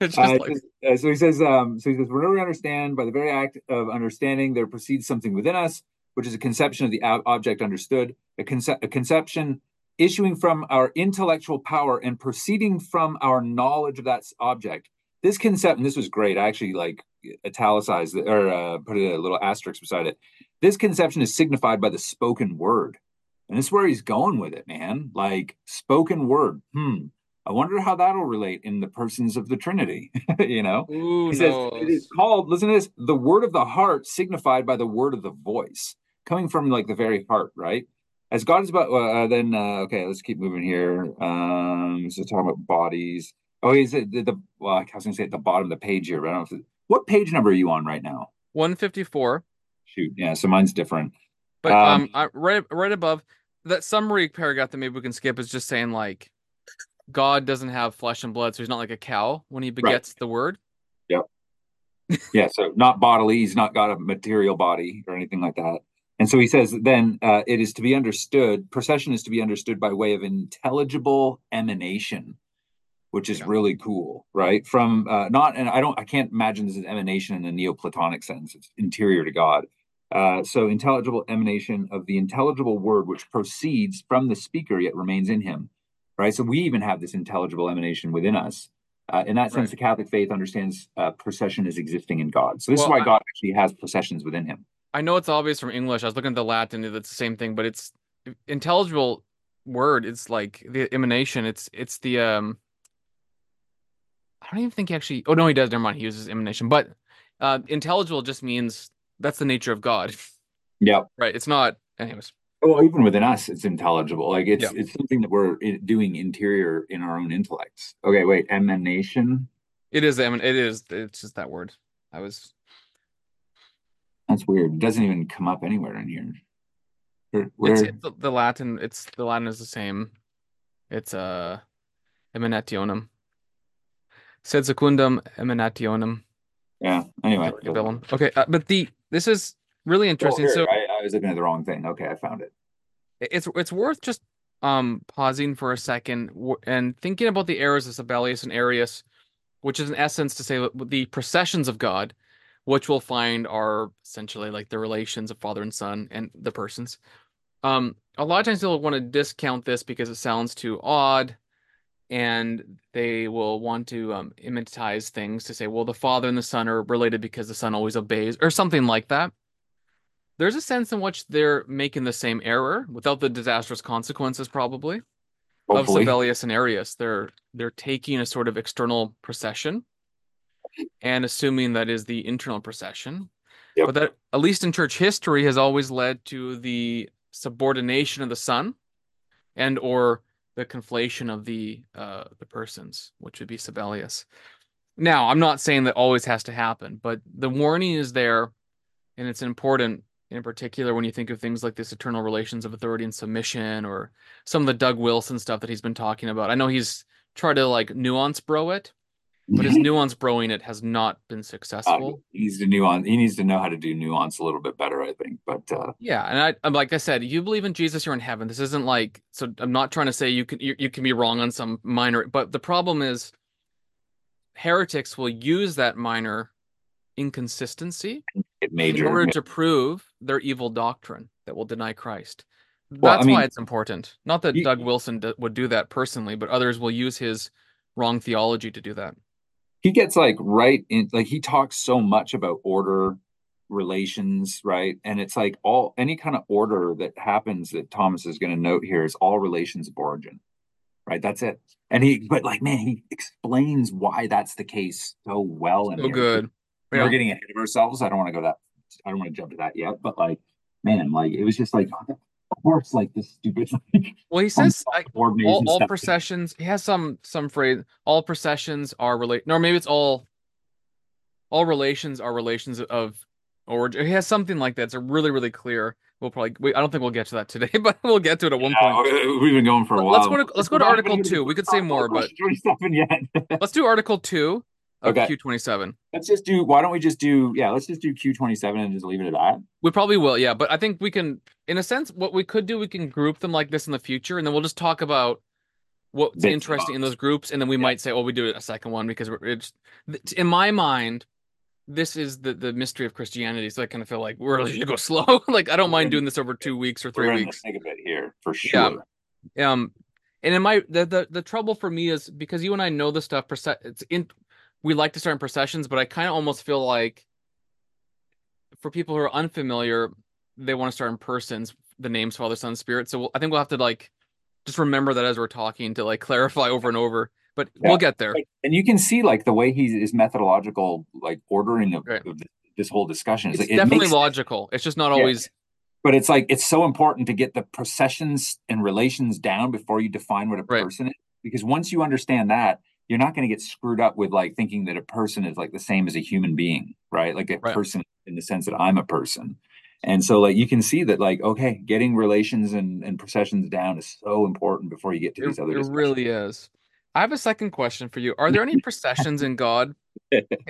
It's just uh, like... just, uh, so he says, um, so he says, whenever we understand, by the very act of understanding, there proceeds something within us, which is a conception of the ob- object understood, a, conce- a conception issuing from our intellectual power and proceeding from our knowledge of that object. This concept, and this was great, I actually like italicized it, or uh, put a little asterisk beside it. This conception is signified by the spoken word. And this is where he's going with it, man. Like, spoken word. Hmm. I wonder how that'll relate in the persons of the Trinity, you know? Ooh, he says, no. It is called, listen to this, the word of the heart signified by the word of the voice. Coming from like the very heart, right? As God is about, uh, then, uh, okay, let's keep moving here. Um, so talking about bodies. Oh, is it the, the well, I was going to say at the bottom of the page here, but I don't know if it, what page number are you on right now? one fifty-four. Shoot, yeah, so mine's different. But um, um, I, right, right above that summary paragraph that maybe we can skip is just saying like, God doesn't have flesh and blood, so he's not like a cow when he begets right. the word. Yep. Yeah, so not bodily, he's not got a material body or anything like that. And so he says, then uh, it is to be understood, procession is to be understood by way of intelligible emanation, which is yeah. really cool, right? From uh, not, and I don't, I can't imagine this is emanation in the Neoplatonic sense, it's interior to God. Uh, so intelligible emanation of the intelligible word, which proceeds from the speaker yet remains in him, right? So we even have this intelligible emanation within us. Uh, in that sense, right. the Catholic faith understands uh, procession as existing in God. So this well, is why I- God actually has processions within him. I know it's obvious from English. I was looking at the Latin. That's the same thing, but it's intelligible word. It's like the emanation. It's it's the um. I don't even think he actually. Oh no, he does. Never mind. He uses emanation, but uh, intelligible just means that's the nature of God. Yeah. Right. It's not. Anyways. Well, even within us, it's intelligible. Like it's yep. it's something that we're doing interior in our own intellects. Okay. Wait. Emanation. It is. It is. It's just that word. I was. That's weird. It doesn't even come up anywhere in here. Where, where... It's, it's the Latin. It's the Latin is the same. It's uh, emanationem. Sed secundum emanationem. Yeah. Anyway. Okay. Uh, but the this is really interesting. Oh, here, so I, I was looking at the wrong thing. Okay, I found it. It's it's worth just um pausing for a second and thinking about the errors of Sabellius and Arius, which is in essence to say the processions of God, which we'll find are essentially like the relations of Father and Son and the persons. Um, a lot of times they'll want to discount this because it sounds too odd, and they will want to um, imitize things to say, well, the Father and the Son are related because the Son always obeys, or something like that. There's a sense in which they're making the same error without the disastrous consequences, probably, Hopefully. of Sabellius and Arius. They're, they're taking a sort of external procession and assuming that is the internal procession. Yep. But that, at least in church history, has always led to the subordination of the Son and or the conflation of the uh, the persons, which would be Sabellius. Now, I'm not saying that always has to happen, but the warning is there, and it's important in particular when you think of things like this eternal relations of authority and submission, or some of the Doug Wilson stuff that he's been talking about. I know he's tried to like nuance bro it, but his nuance broing it has not been successful. Uh, he needs to nuance. He needs to know how to do nuance a little bit better, I think. But uh... yeah, and I, like I said, you believe in Jesus, you're in heaven. This isn't like so. I'm not trying to say you can you, you can be wrong on some minor, but the problem is heretics will use that minor inconsistency major, in order major. to prove their evil doctrine that will deny Christ. That's well, I mean, why it's important. Not that you, Doug Wilson d- would do that personally, but others will use his wrong theology to do that. He gets like right in, like he talks so much about order, relations, right? And it's like all any kind of order that happens that Thomas is going to note here is all relations of origin, right? That's it. And he, but like, man, he explains why that's the case so well. And so good. We're yeah. getting ahead of ourselves. I don't want to go that. I don't want to jump to that yet. But like, man, like it was just like, oh, of course, like this stupid. Like, well, he says like, all, all processions. He has some some phrase. All processions are related. No, maybe it's all. All relations are relations of origin. He has something like that. It's really really clear. We'll probably. We, I don't think we'll get to that today, but we'll get to it at one yeah, point. We've been going for a while. Let's go to let's go to Article Two. We could say more, but let's do Article Two. Okay. Q twenty-seven. Let's just do, why don't we just do, yeah, let's just do Q twenty-seven and just leave it at that. We probably will, yeah. But I think we can, in a sense, what we could do, we can group them like this in the future, and then we'll just talk about what's Bits interesting box. in those groups, and then we yeah. might say, oh, we do a second one, because we're, it's, in my mind, this is the, the mystery of Christianity, so I kind of feel like we're going to go slow. Like, I don't mind doing this over two weeks or three we're weeks. We're going to think of it here, for sure. Yeah. Um, and in my, the, the, the trouble for me is, because you and I know this stuff, it's in... we like to start in processions, but I kind of almost feel like for people who are unfamiliar, they want to start in persons, the names, Father, Son, Spirit. So we'll, I think we'll have to like, just remember that as we're talking to like clarify over and over, but yeah. we'll get there. And you can see like the way he's his methodological, like ordering of, right. of this whole discussion. It's, it's like, definitely it makes, logical. It's just not yeah. always. But it's like, it's so important to get the processions and relations down before you define what a right. person is, because once you understand that, you're not going to get screwed up with like thinking that a person is like the same as a human being, right? Like a right. person in the sense that I'm a person. And so like, you can see that like, okay, getting relations and, and processions down is so important before you get to it, these other discussions. It really is. I have a second question for you. Are there any processions in God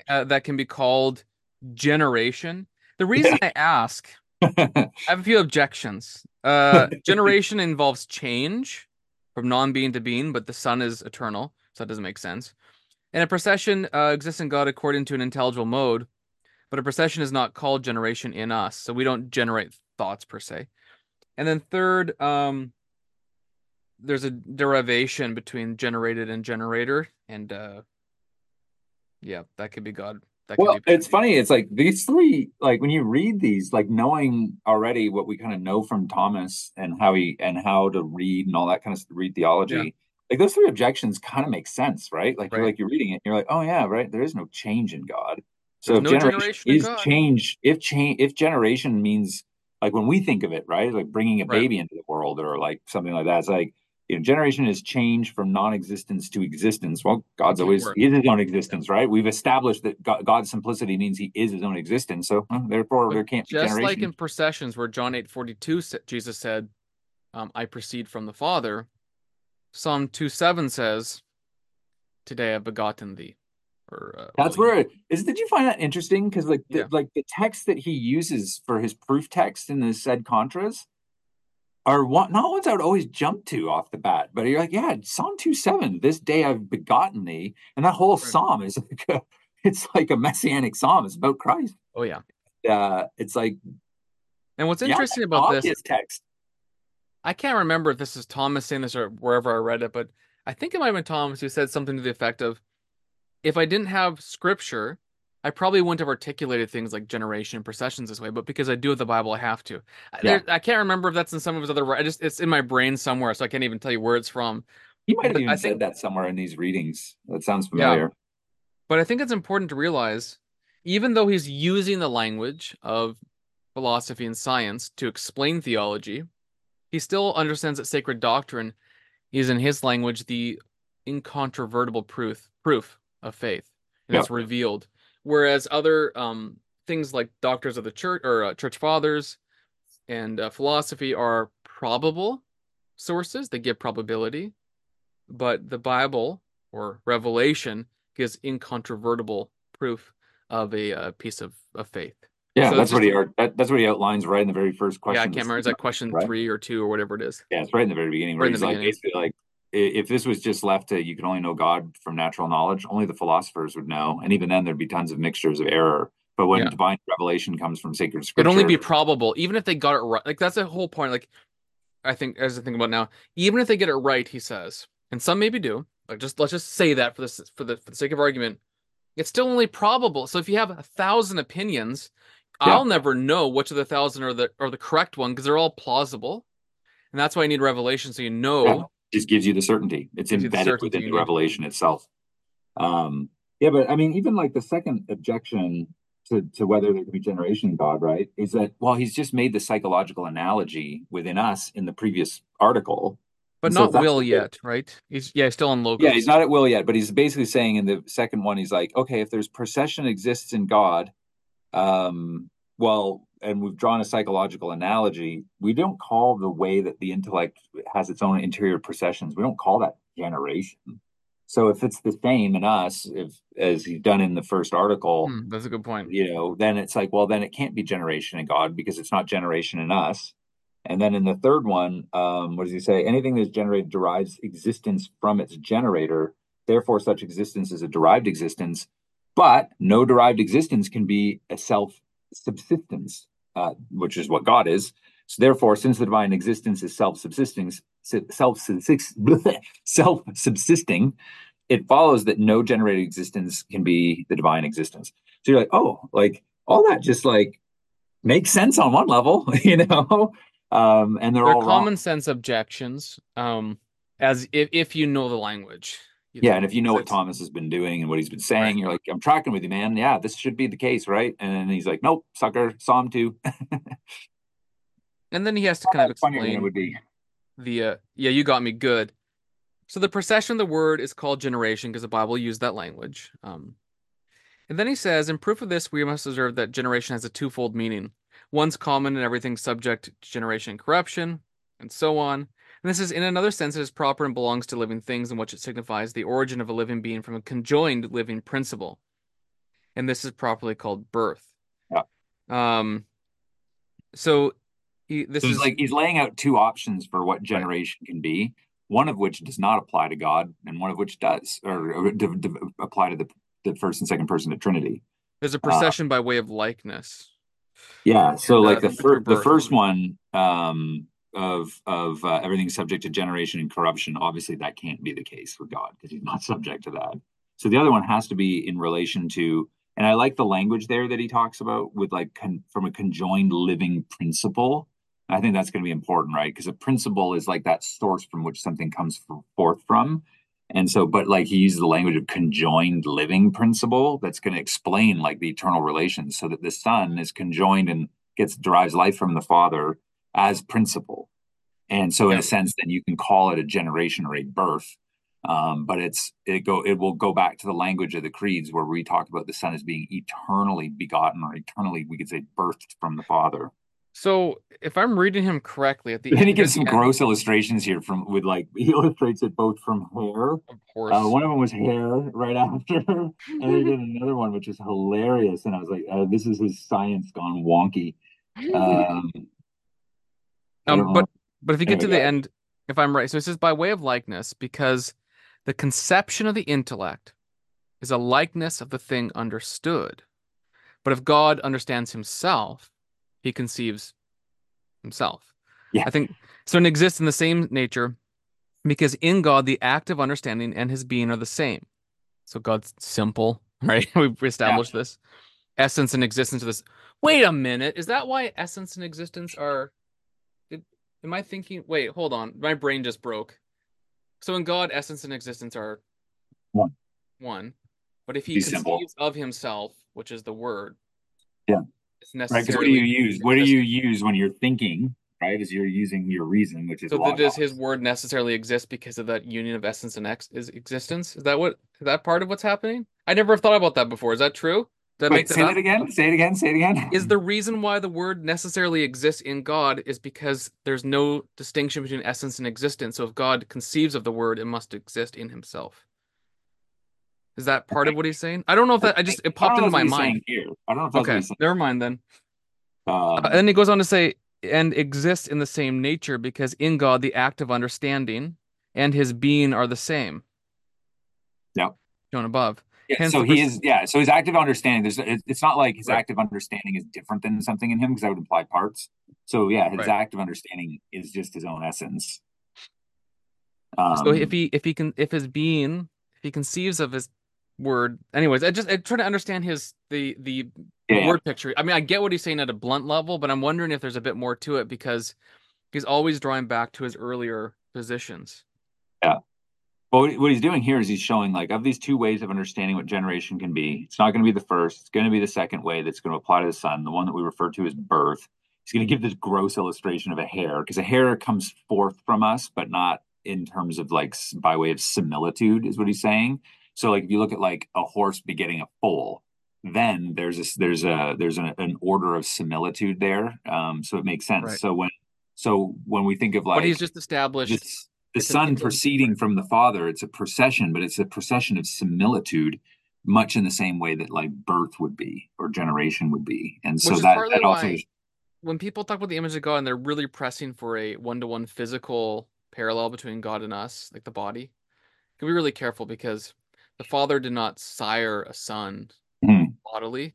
uh, that can be called generation? The reason I ask, I have a few objections. Uh, generation involves change from non-being to being, but the Son is eternal. So that doesn't make sense. And a procession uh, exists in God according to an intelligible mode, but a procession is not called generation in us. So we don't generate thoughts per se. And then third, um, there's a derivation between generated and generator. And uh, yeah, that could be God. That could well, be it's funny. It's like these three, like when you read these, like knowing already what we kind of know from Thomas and how he and how to read and all that kind of read theology. Yeah. Like those three objections kind of make sense, right? Like, right. You're, like you're reading it, and you're like, oh yeah, right. There is no change in God. So if no generation, generation is God. change, if change, if generation means like when we think of it, right? Like bringing a right. baby into the world or like something like that. It's like you know, generation is change from non-existence to existence. Well, God's always he is his own existence, right? We've established that God, God's simplicity means he is his own existence. So well, therefore, but there can't be generation. Just like in processions where John eight forty-two, Jesus said, um, I proceed from the Father. Psalm two seven says, today I've begotten thee. Or, uh, that's where it is. Did you find that interesting? Because like the, yeah. like the text that he uses for his proof text in the said contras are one, not ones I would always jump to off the bat, but you're like, yeah, Psalm two seven, this day I've begotten thee. And that whole right. psalm is like a, it's like a messianic psalm. It's about Christ. Oh yeah. Uh, it's like, and what's interesting yeah, about this text, I can't remember if this is Thomas saying this or wherever I read it, but I think it might have been Thomas who said something to the effect of, if I didn't have scripture, I probably wouldn't have articulated things like generation and processions this way, but because I do have the Bible, I have to. Yeah. There, I can't remember if that's in some of his other, I just, it's in my brain somewhere, so I can't even tell you where it's from. He might have even I said think, that somewhere in these readings. That sounds familiar. Yeah. But I think it's important to realize, even though he's using the language of philosophy and science to explain theology, he still understands that sacred doctrine is, in his language, the incontrovertible proof, proof of faith, and it's yep. revealed. Whereas other um, things like doctors of the church or uh, church fathers and uh, philosophy are probable sources. They give probability, but the Bible or Revelation gives incontrovertible proof of a uh, piece of, of faith. Yeah, so that's what he that, that's what he outlines right in the very first question. Yeah, I can't remember. Is that question right? three or two or whatever it is? Yeah, it's right in the very beginning. Right, right in the like, beginning. Basically like, if this was just left to you can only know God from natural knowledge, only the philosophers would know. And even then, there'd be tons of mixtures of error. But when yeah. divine revelation comes from sacred scripture... It'd only be probable, even if they got it right. Like, that's the whole point. Like, I think, as I think about now, even if they get it right, he says, and some maybe do, like just let's just say that for, this, for, the, for the sake of argument, it's still only probable. So if you have a thousand opinions, yeah. I'll never know which of the thousand are the, are the correct one, because they're all plausible. And that's why I need revelation, so you know... Yeah. Just gives you the certainty. It's embedded within the revelation itself. Um, yeah, but I mean, even like the second objection to, to whether there could be generation in God, right, is that, well, he's just made the psychological analogy within us in the previous article. But not will yet, right? He's, yeah, he's still on Logos. Yeah, he's not at will yet, but he's basically saying in the second one, he's like, okay, if there's procession exists in God, um, well... and we've drawn a psychological analogy, we don't call the way that the intellect has its own interior processions, we don't call that generation. So if it's the same in us, if as he's done in the first article, mm, that's a good point. You know, then it's like, well, then it can't be generation in God because it's not generation in us. And then in the third one, um, what does he say? Anything that's generated derives existence from its generator. Therefore, such existence is a derived existence, but no derived existence can be a self-subsistence. Uh, which is what God is. So therefore, since the divine existence is self-subsisting, self-subsisting, it follows that no generated existence can be the divine existence. So you're like, oh, like all that just like makes sense on one level, you know? Um, and they're, they're all common wrong. Sense objections, um, as if, if you know the language. You yeah, know, and if you know what Thomas has been doing and what he's been saying, right. You're like, I'm tracking with you, man. Yeah, this should be the case, right? And he's like, nope, sucker, Psalm two. And then he has to kind of explain it would be. the, uh, yeah, you got me good. So the procession of the word is called generation because the Bible used that language. Um, and then he says, in proof of this, we must observe that generation has a twofold meaning. One's common and everything subject to generation and corruption, and so on. And this is, in another sense, it is proper and belongs to living things in which it signifies the origin of a living being from a conjoined living principle. And this is properly called birth. Yeah. Um, so he, this so is like he's laying out two options for what generation right. can be, one of which does not apply to God and one of which does, or, or d- d- apply to the, the first and second person of Trinity. There's a procession uh, by way of likeness. Yeah. So and, like uh, the, the, fir- the first one... Um, of of uh, everything subject to generation and corruption, obviously that can't be the case with God because he's not subject to that. So the other one has to be in relation to, and I like the language there that he talks about with like con, from a conjoined living principle. I think that's going to be important, right? Because a principle is like that source from which something comes from, forth from. And so, but like he uses the language of conjoined living principle that's going to explain like the eternal relations so that the Son is conjoined and gets derives life from the Father as principle. And so in a sense, then you can call it a generation or a birth. Um, but it's it go it will go back to the language of the creeds, where we talk about the Son as being eternally begotten, or eternally, we could say, birthed from the Father. So if I'm reading him correctly, at the then he gives some gross illustrations here from with like he illustrates it both from hair. Of course, uh, one of them was hair right after, and he did another one which is hilarious. And I was like, uh, this is his science gone wonky. Um, um but but if you get to the end, if I'm right, so it says by way of likeness, because the conception of the intellect is a likeness of the thing understood. But if God understands himself, he conceives himself. Yeah. I think so. And exists in the same nature, because in God, the act of understanding and his being are the same. So God's simple, right? We've established yeah. this. Essence and existence of this. Wait a minute. Is that why essence and existence are... Did, am I thinking... Wait, hold on. My brain just broke. So in God, essence and existence are one. One. But if he He's conceives simple. Of himself, which is the word... Yeah. Right, because what do you use? What do you use when you're thinking? Right, is you're using your reason, which is so. Logos. Does his word necessarily exist because of that union of essence and ex- is existence? Is that what is that part of what's happening? I never have thought about that before. Is that true? That Wait, say that it again. Say it again. Say it again. Is the reason why the word necessarily exists in God is because there's no distinction between essence and existence? So if God conceives of the word, it must exist in himself. Is that part of what he's saying? I don't know if that, I just, it popped into my mind. I don't know if that's okay, never mind then. Um, uh, and he goes on to say, and exists in the same nature, because in God, the act of understanding and his being are the same. Yeah. Shown above. Yeah, so he is, yeah, so his act of understanding, there's, it's not like his right. act of understanding is different than something in him, because that would imply parts. So yeah, his right. act of understanding is just his own essence. Um, so if he, if he can, if his being, if he conceives of his word, anyways, I just I try to understand his the the yeah. word picture. I mean, I get what he's saying at a blunt level, but I'm wondering if there's a bit more to it, because he's always drawing back to his earlier positions. Yeah. Well, what he's doing here is he's showing, like, of these two ways of understanding what generation can be, it's not going to be the first, it's going to be the second way that's going to apply to the Son, the one that we refer to as birth. He's going to give this gross illustration of a hair, because a hair comes forth from us, but not in terms of, like, by way of similitude, is what he's saying. So, like, if you look at, like, a horse begetting a foal, then there's a, there's a there's an, an order of similitude there. Um, so it makes sense. Right. So when so when we think of, like, but he's just established this, the Son proceeding from the Father, it's a procession, but it's a procession of similitude, much in the same way that, like, birth would be or generation would be. And so that, that also is... when people talk about the image of God and they're really pressing for a one to one physical parallel between God and us, like the body, you can be really careful, because the Father did not sire a son mm. bodily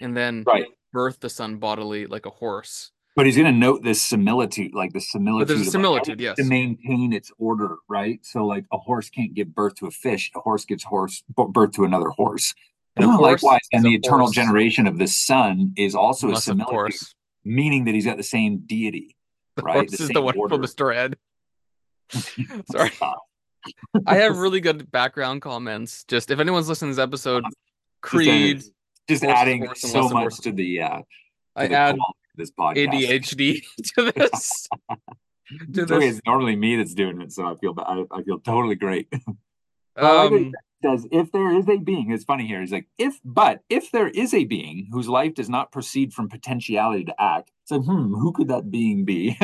and then right. birth the son bodily like a horse. But he's going to note this similitude, like the similitude, but there's a similitude, yes, to maintain its order, right? So, like, a horse can't give birth to a fish. A horse gives horse birth to another horse. And no, horse likewise, and the eternal horse. Generation of the Son is also Unless a similitude, meaning that he's got the same deity, the right? This is the one order. From Mister Ed. Sorry. I have really good background comments. Just if anyone's listening to this episode, Creed, just, just horse, adding horse, so horse, much horse. To the. Uh, to I the add this podcast. A D H D to this. to this. It's normally me that's doing it, so I feel I, I feel totally great. Um, says if there is a being, it's funny here. He's like, if but if there is a being whose life does not proceed from potentiality to act, it's like, hmm, who could that being be?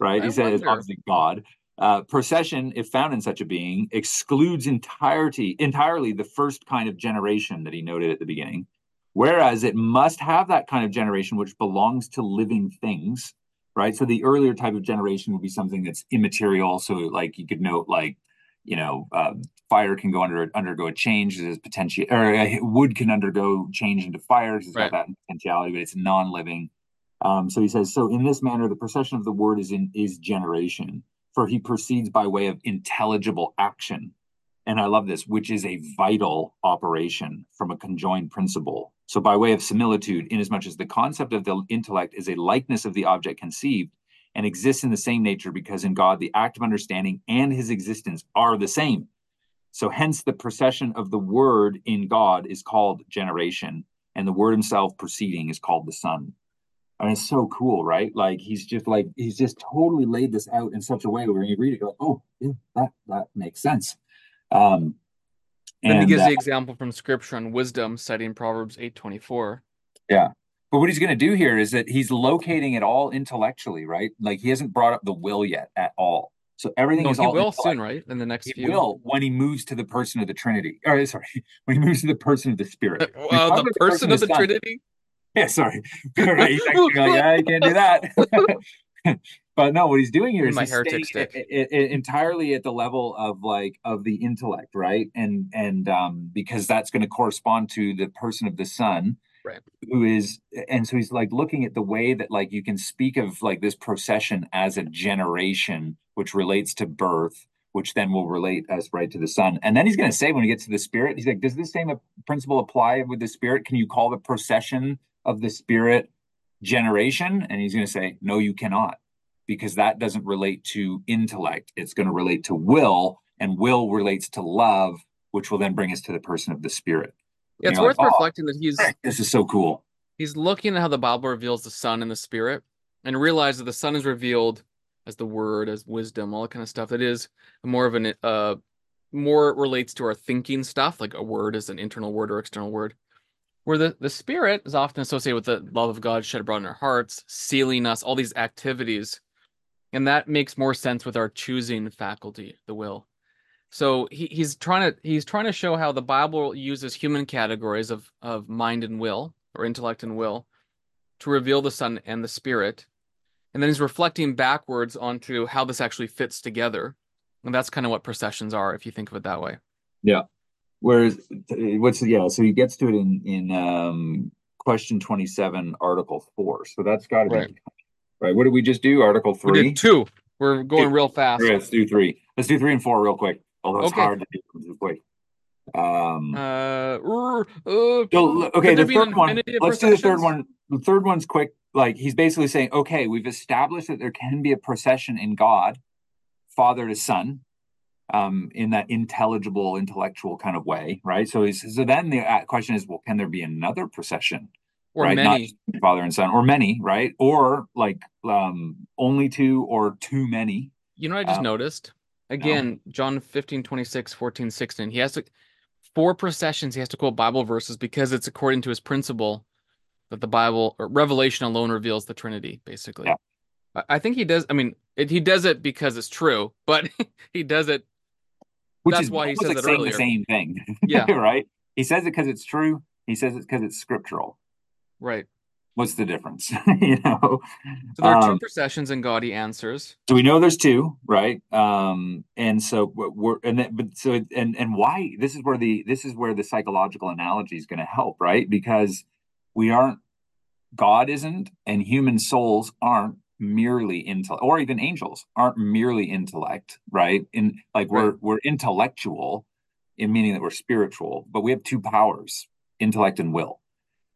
Right? I he said it's obviously God. Uh, procession, if found in such a being, excludes entirety, entirely the first kind of generation that he noted at the beginning, whereas it must have that kind of generation which belongs to living things, right? So the earlier type of generation would be something that's immaterial. So, like, you could note, like, you know, uh, fire can go under undergo a change as potential, or uh, wood can undergo change into fire. It's got that potentiality, but it's non-living. Um, so he says, so in this manner, the procession of the word is in is generation. For he proceeds by way of intelligible action. And I love this, which is a vital operation from a conjoined principle. So by way of similitude, inasmuch as the concept of the intellect is a likeness of the object conceived and exists in the same nature, because in God, the act of understanding and his existence are the same. So hence the procession of the word in God is called generation, and the word himself proceeding is called the Son. I mean, it's so cool, right? Like he's just like he's just totally laid this out in such a way where you read it, you're like, oh, yeah, that that makes sense. Um, and then he gives uh, the example from Scripture on wisdom, citing Proverbs eight twenty-four. Yeah, but what he's going to do here is that he's locating it all intellectually, right? Like he hasn't brought up the will yet at all. So everything no, is he all. He will soon, right? In the next he few. He will when he moves to the person of the Trinity. Or sorry, when he moves to the person of the Spirit. Uh, well, the, the person, person of the, the Trinity. Yeah, sorry. Right, he's actually going, yeah, you can't do that. But no, what he's doing here is my heretic stick. It, it, it entirely at the level of like of the intellect, right? And and um, because that's going to correspond to the person of the Son, right? Who is, and so he's like looking at the way that like you can speak of like this procession as a generation, which relates to birth, which then will relate as right to the Son. And then he's going to say when he gets to the Spirit, he's like, does this same principle apply with the Spirit? Can you call the procession of the Spirit generation? And he's going to say, no, you cannot, because that doesn't relate to intellect. It's going to relate to will, and will relates to love, which will then bring us to the person of the Spirit. Yeah, it's worth like, reflecting oh, that he's this is so cool. He's looking at how the Bible reveals the Son and the Spirit, and realize that the Son is revealed as the Word, as wisdom, all that kind of stuff. That is more of an uh, more relates to our thinking stuff, like a word is an internal word or external word. Where the, the Spirit is often associated with the love of God shed abroad in our hearts, sealing us, all these activities. And that makes more sense with our choosing faculty, the will. So he, he's trying to he's trying to show how the Bible uses human categories of, of mind and will, or intellect and will, to reveal the Son and the Spirit. And then he's reflecting backwards onto how this actually fits together. And that's kind of what processions are, if you think of it that way. Yeah. Whereas, what's yeah, so he gets to it in in um, question twenty-seven, article four. So that's got to right. be right. What did we just do? Article three, we did two. We're going two. real fast. Yeah, let's do three. Let's do three and four real quick. Although it's okay. hard to do too quick. Um. Uh. uh so, okay. The third one. Let's do the third one. The third one's quick. Like he's basically saying, okay, we've established that there can be a procession in God, Father to Son. Um, in that intelligible, intellectual kind of way, right? So he's, so then the question is, well, can there be another procession? Or right? many. Not Father and Son, or many, right? Or like um, only two or too many. You know what I just um, noticed? Again, no. John fifteen, twenty-six, fourteen, sixteen. He has to, four processions, he has to quote Bible verses because it's according to his principle that the Bible, or Revelation alone reveals the Trinity, basically. Yeah. I think he does, I mean, it, he does it because it's true, but he does it Which That's is why he says like it saying earlier. the same thing. Yeah. Right? He says it because it's true. He says it because it's scriptural. Right. What's the difference? you know? So there are um, two processions in God, he answers. So we know there's two, right? Um, and so we're and that, but so and and why this is where the this is where the psychological analogy is going to help, right? Because we aren't God isn't and human souls aren't merely intellect, or even angels aren't merely intellect, right? In like we're right. we're intellectual, in meaning that we're spiritual, but we have two powers, intellect and will.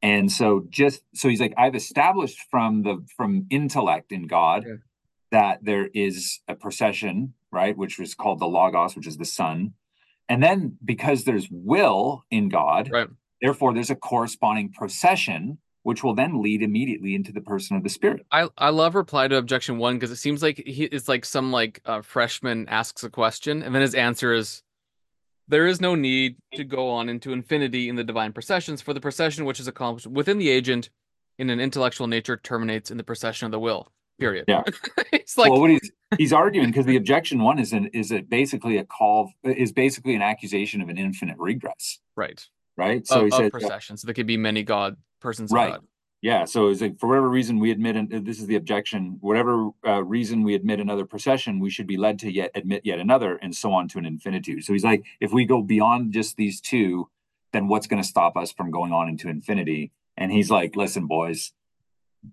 And so just so he's like, I've established from the from intellect in God yeah. that there is a procession, right, which was called the Logos, which is the Son, and then because there's will in God, right. therefore there's a corresponding procession, which will then lead immediately into the person of the Spirit. I, I love reply to objection one because it seems like he, it's like some like uh, freshman asks a question and then his answer is, there is no need to go on into infinity in the divine processions, for the procession which is accomplished within the agent in an intellectual nature terminates in the procession of the will, period. Yeah. It's like well, what he's, he's arguing because the objection one is an, is a basically a call, is basically an accusation of an infinite regress. Right. Right. So of, he said procession. So there could be many God persons. Right. God. Yeah. So it's like, for whatever reason we admit, and this is the objection, whatever uh, reason we admit another procession, we should be led to yet admit yet another, and so on to an infinitude. So he's like, if we go beyond just these two, then what's going to stop us from going on into infinity? And he's like, listen, boys,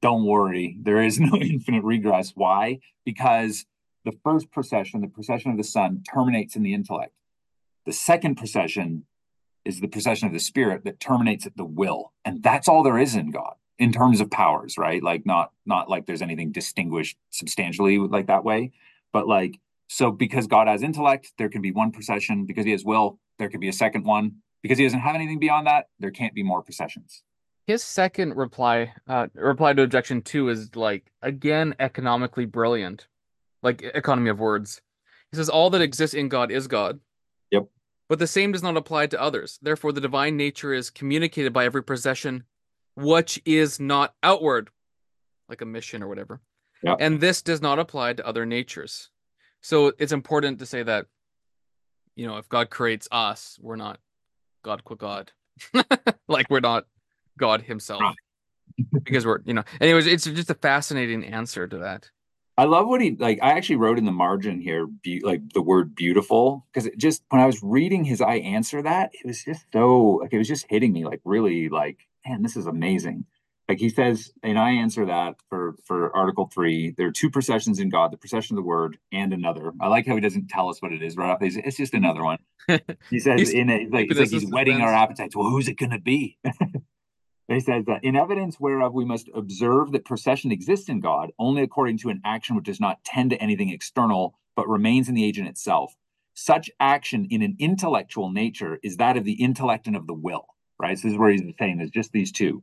don't worry. There is no infinite regress. Why? Because the first procession, the procession of the Son, terminates in the intellect. The second procession is the procession of the Spirit that terminates at the will. And that's all there is in God in terms of powers, right? Like not, not like there's anything distinguished substantially like that way, but like, so because God has intellect, there can be one procession. Because he has will, there could be a second one. Because he doesn't have anything beyond that, there can't be more processions. His second reply, uh, reply to objection two is, like, again, economically brilliant. Like, economy of words. He says, all that exists in God is God. Yep. But the same does not apply to others. Therefore, the divine nature is communicated by every possession, which is not outward, like a mission or whatever. Yep. And this does not apply to other natures. So it's important to say that, you know, if God creates us, we're not God qua God. Like, we're not God himself, because we're, you know, anyways, it's just a fascinating answer to that. I love what he, like, I actually wrote in the margin here, be, like the word beautiful, because it just, when I was reading his, I answer that, it was just so, like, it was just hitting me, like, really, like, man, this is amazing. Like, he says, and I answer that for, for article three, there are two processions in God, the procession of the word and another. I like how he doesn't tell us what it is right off. It's just another one. He says, in a, like, it's like he's whetting our appetites. Well, who's it going to be? He says that in evidence whereof we must observe that procession exists in God only according to an action which does not tend to anything external, but remains in the agent itself. Such action in an intellectual nature is that of the intellect and of the will, right? So this is where he's saying there's just these two.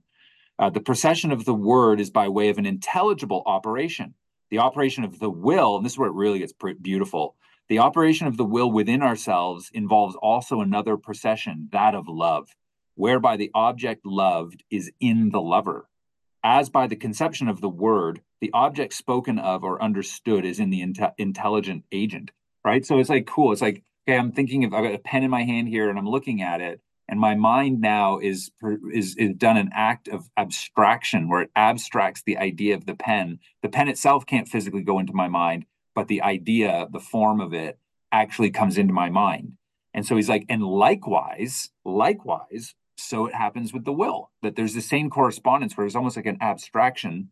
Uh, the procession of the word is by way of an intelligible operation. The operation of the will, and this is where it really gets beautiful, the operation of the will within ourselves involves also another procession, that of love, whereby the object loved is in the lover. As by the conception of the word, the object spoken of or understood is in the inte- intelligent agent, right? So it's like, cool. It's like, okay, I'm thinking of, I've got a pen in my hand here and I'm looking at it. And my mind now is, is, is done an act of abstraction where it abstracts the idea of the pen. The pen itself can't physically go into my mind, but the idea, the form of it actually comes into my mind. And so he's like, and likewise, likewise, so it happens with the will, that there's the same correspondence where it's almost like an abstraction.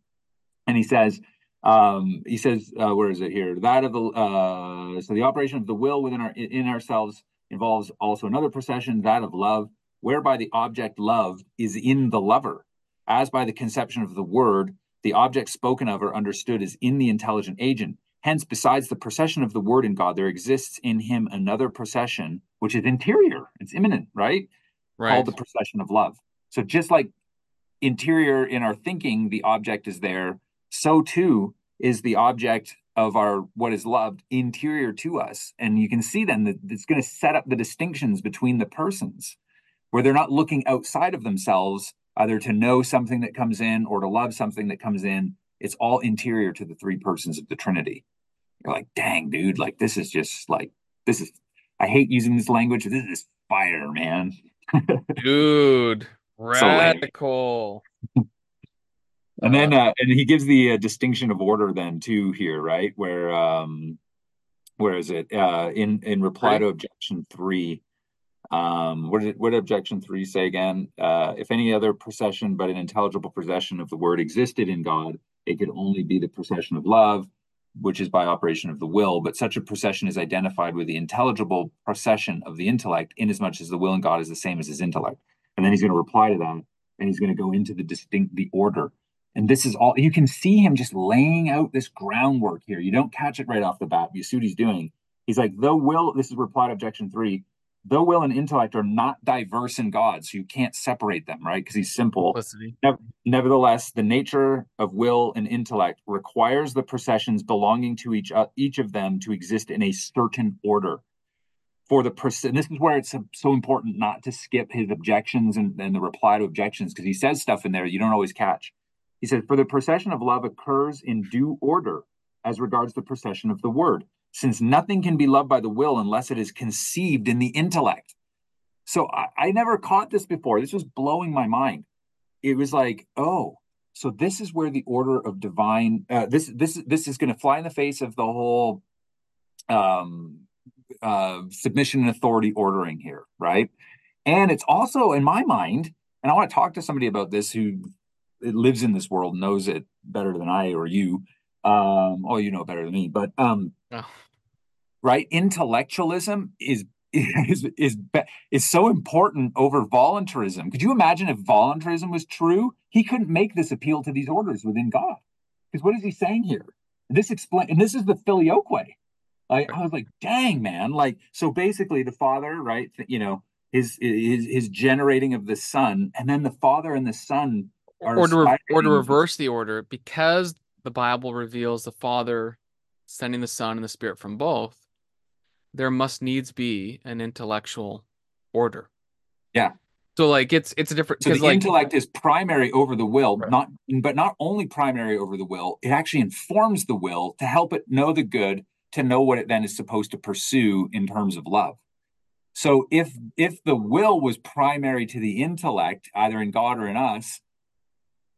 And he says, um, he says, uh, where is it here? That of the, uh, so the operation of the will within our, in ourselves involves also another procession, that of love, whereby the object loved is in the lover. As by the conception of the word, the object spoken of or understood is in the intelligent agent. Hence, besides the procession of the word in God, there exists in him another procession, which is interior. It's imminent, right? Right. Called the procession of love. So just like interior in our thinking, the object is there, so too is the object of our what is loved interior to us. And you can see then that it's going to set up the distinctions between the persons, where they're not looking outside of themselves, either to know something that comes in or to love something that comes in. It's all interior to the three persons of the Trinity. You're like, dang, dude, like, this is just like, this is, I hate using this language. This is fire, man. Dude, radical. So, and then, uh, and he gives the uh, distinction of order then too here, right? Where, um, where is it? Uh, in, in reply right. to objection three, um, what did, what did objection three say again? Uh, if any other procession, but an intelligible procession of the word existed in God, it could only be the procession of love, which is by operation of the will, but such a procession is identified with the intelligible procession of the intellect, inasmuch as the will in God is the same as his intellect. And then he's going to reply to that, and he's going to go into the distinct, the order. And this is all, you can see him just laying out this groundwork here. You don't catch it right off the bat. You see what he's doing. He's like, though will, this is reply to objection three, though will and intellect are not diverse in God, so you can't separate them, right? Because he's simple. Ne- nevertheless, the nature of will and intellect requires the processions belonging to each uh, each of them to exist in a certain order. For the proce- and this is where it's so important not to skip his objections and, and the reply to objections, because he says stuff in there you don't always catch. He says, for the procession of love occurs in due order as regards the procession of the word, since nothing can be loved by the will unless it is conceived in the intellect. So I, I never caught this before. This was blowing my mind. It was like, oh, so this is where the order of divine, uh, this this this is going to fly in the face of the whole um, uh, submission and authority ordering here, right? And it's also in my mind, and I want to talk to somebody about this who lives in this world, knows it better than I or you. Um, oh, you know better than me, but um, oh. Right, intellectualism is is is is so important over voluntarism. Could you imagine if voluntarism was true? He couldn't make this appeal to these orders within God, because what is he saying here? This explain, and this is the filioque. I, I was like, dang, man, like so. Basically, the Father, right? You know, his his, his generating of the Son, and then the Father and the Son are or to, re- or to reverse the order, because the Bible reveals the Father sending the Son and the Spirit from both, there must needs be an intellectual order. Yeah. So like it's it's a different. So the like, intellect is primary over the will, right. not but not only primary over the will. It actually informs the will to help it know the good, to know what it then is supposed to pursue in terms of love. So if if the will was primary to the intellect, either in God or in us,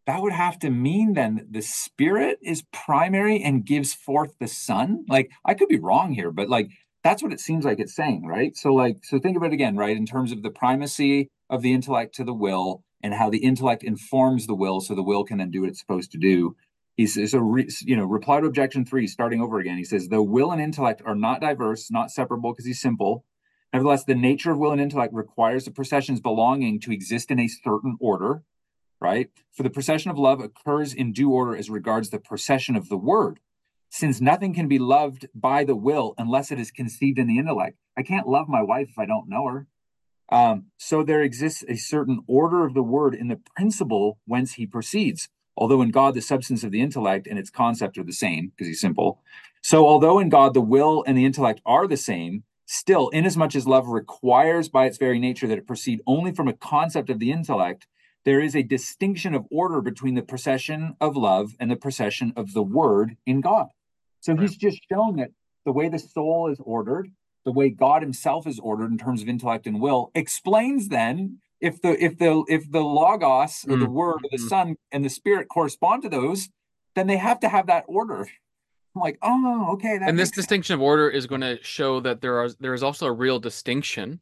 that would have to mean then that the Spirit is primary and gives forth the Son. Like, I could be wrong here, but like that's what it seems like it's saying, right? So like so think about it again, right? In terms of the primacy of the intellect to the will, and how the intellect informs the will, so the will can then do what it's supposed to do. He says, so re, you know, reply to objection three, starting over again. He says, though will and intellect are not diverse, not separable, because he's simple. Nevertheless, the nature of will and intellect requires the processions belonging to exist in a certain order, right? For the procession of love occurs in due order as regards the procession of the word, since nothing can be loved by the will unless it is conceived in the intellect. I can't love my wife if I don't know her. Um, so there exists a certain order of the word in the principle whence he proceeds, although in God the substance of the intellect and its concept are the same, because he's simple. So although in God the will and the intellect are the same, still, inasmuch as love requires by its very nature that it proceed only from a concept of the intellect, there is a distinction of order between the procession of love and the procession of the word in God. So right. He's just shown that the way the soul is ordered, the way God himself is ordered in terms of intellect and will, explains then if the if the if the Logos or mm. the Word or the mm. Son and the Spirit correspond to those, then they have to have that order. I'm like, oh, okay. That and this sense. Distinction of order is going to show that there are there is also a real distinction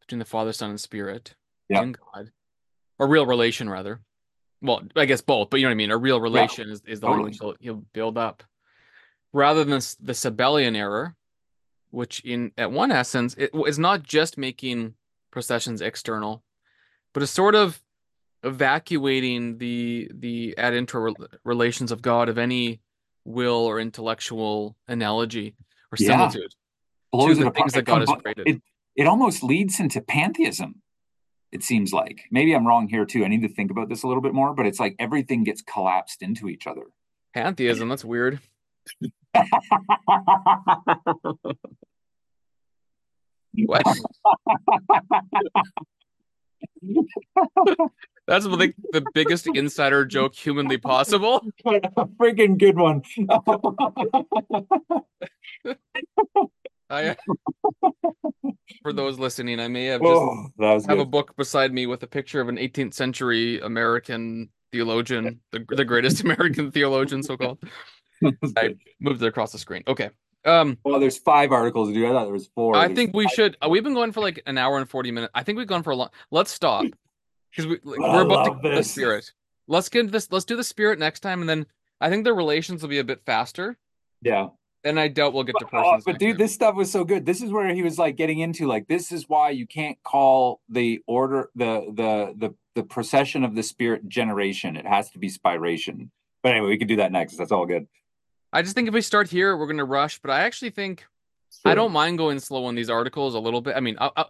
between the Father, Son, and Spirit yep. and God, or real relation rather. Well, I guess both, but you know what I mean. A real relation yeah. is, is the totally. one which he'll build up, rather than the, the Sabellian error. Which in at one essence, it is not just making processions external, but it's sort of evacuating the the ad intra relations of God of any will or intellectual analogy or similitude yeah. to the apart. things that God has created. It, it almost leads into pantheism, it seems like. Maybe I'm wrong here too. I need to think about this a little bit more, but it's like everything gets collapsed into each other. Pantheism, that's weird. What? That's like the biggest insider joke humanly possible. A freaking good one. I, for those listening, I may have just Whoa, have good. a book beside me with a picture of an eighteenth century American theologian, the, the greatest American theologian, so-called. I moved it across the screen. Okay. Um, well, there's five articles to do. I thought there was four. I there's think we five. should. We've been going for like an hour and forty minutes. I think we've gone for a long. Let's stop because we, like, we're about to get the Spirit. Let's get into this. Let's do the Spirit next time, and then I think the relations will be a bit faster. Yeah. And I doubt we'll get to persons. But, oh, but dude, time. This stuff was so good. This is where he was like getting into like this is why you can't call the order the the the the procession of the Spirit generation. It has to be spiration. But anyway, we can do that next. That's all good. I just think if we start here, we're going to rush. But I actually think sure. I don't mind going slow on these articles a little bit. I mean, I I,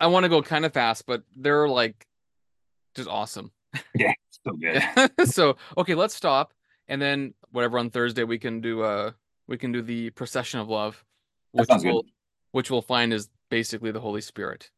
I want to go kind of fast, but they're like just awesome. Yeah, so good. So okay, let's stop, and then whatever on Thursday we can do. Uh, we can do the procession of love, which we'll, which we'll find is basically the Holy Spirit.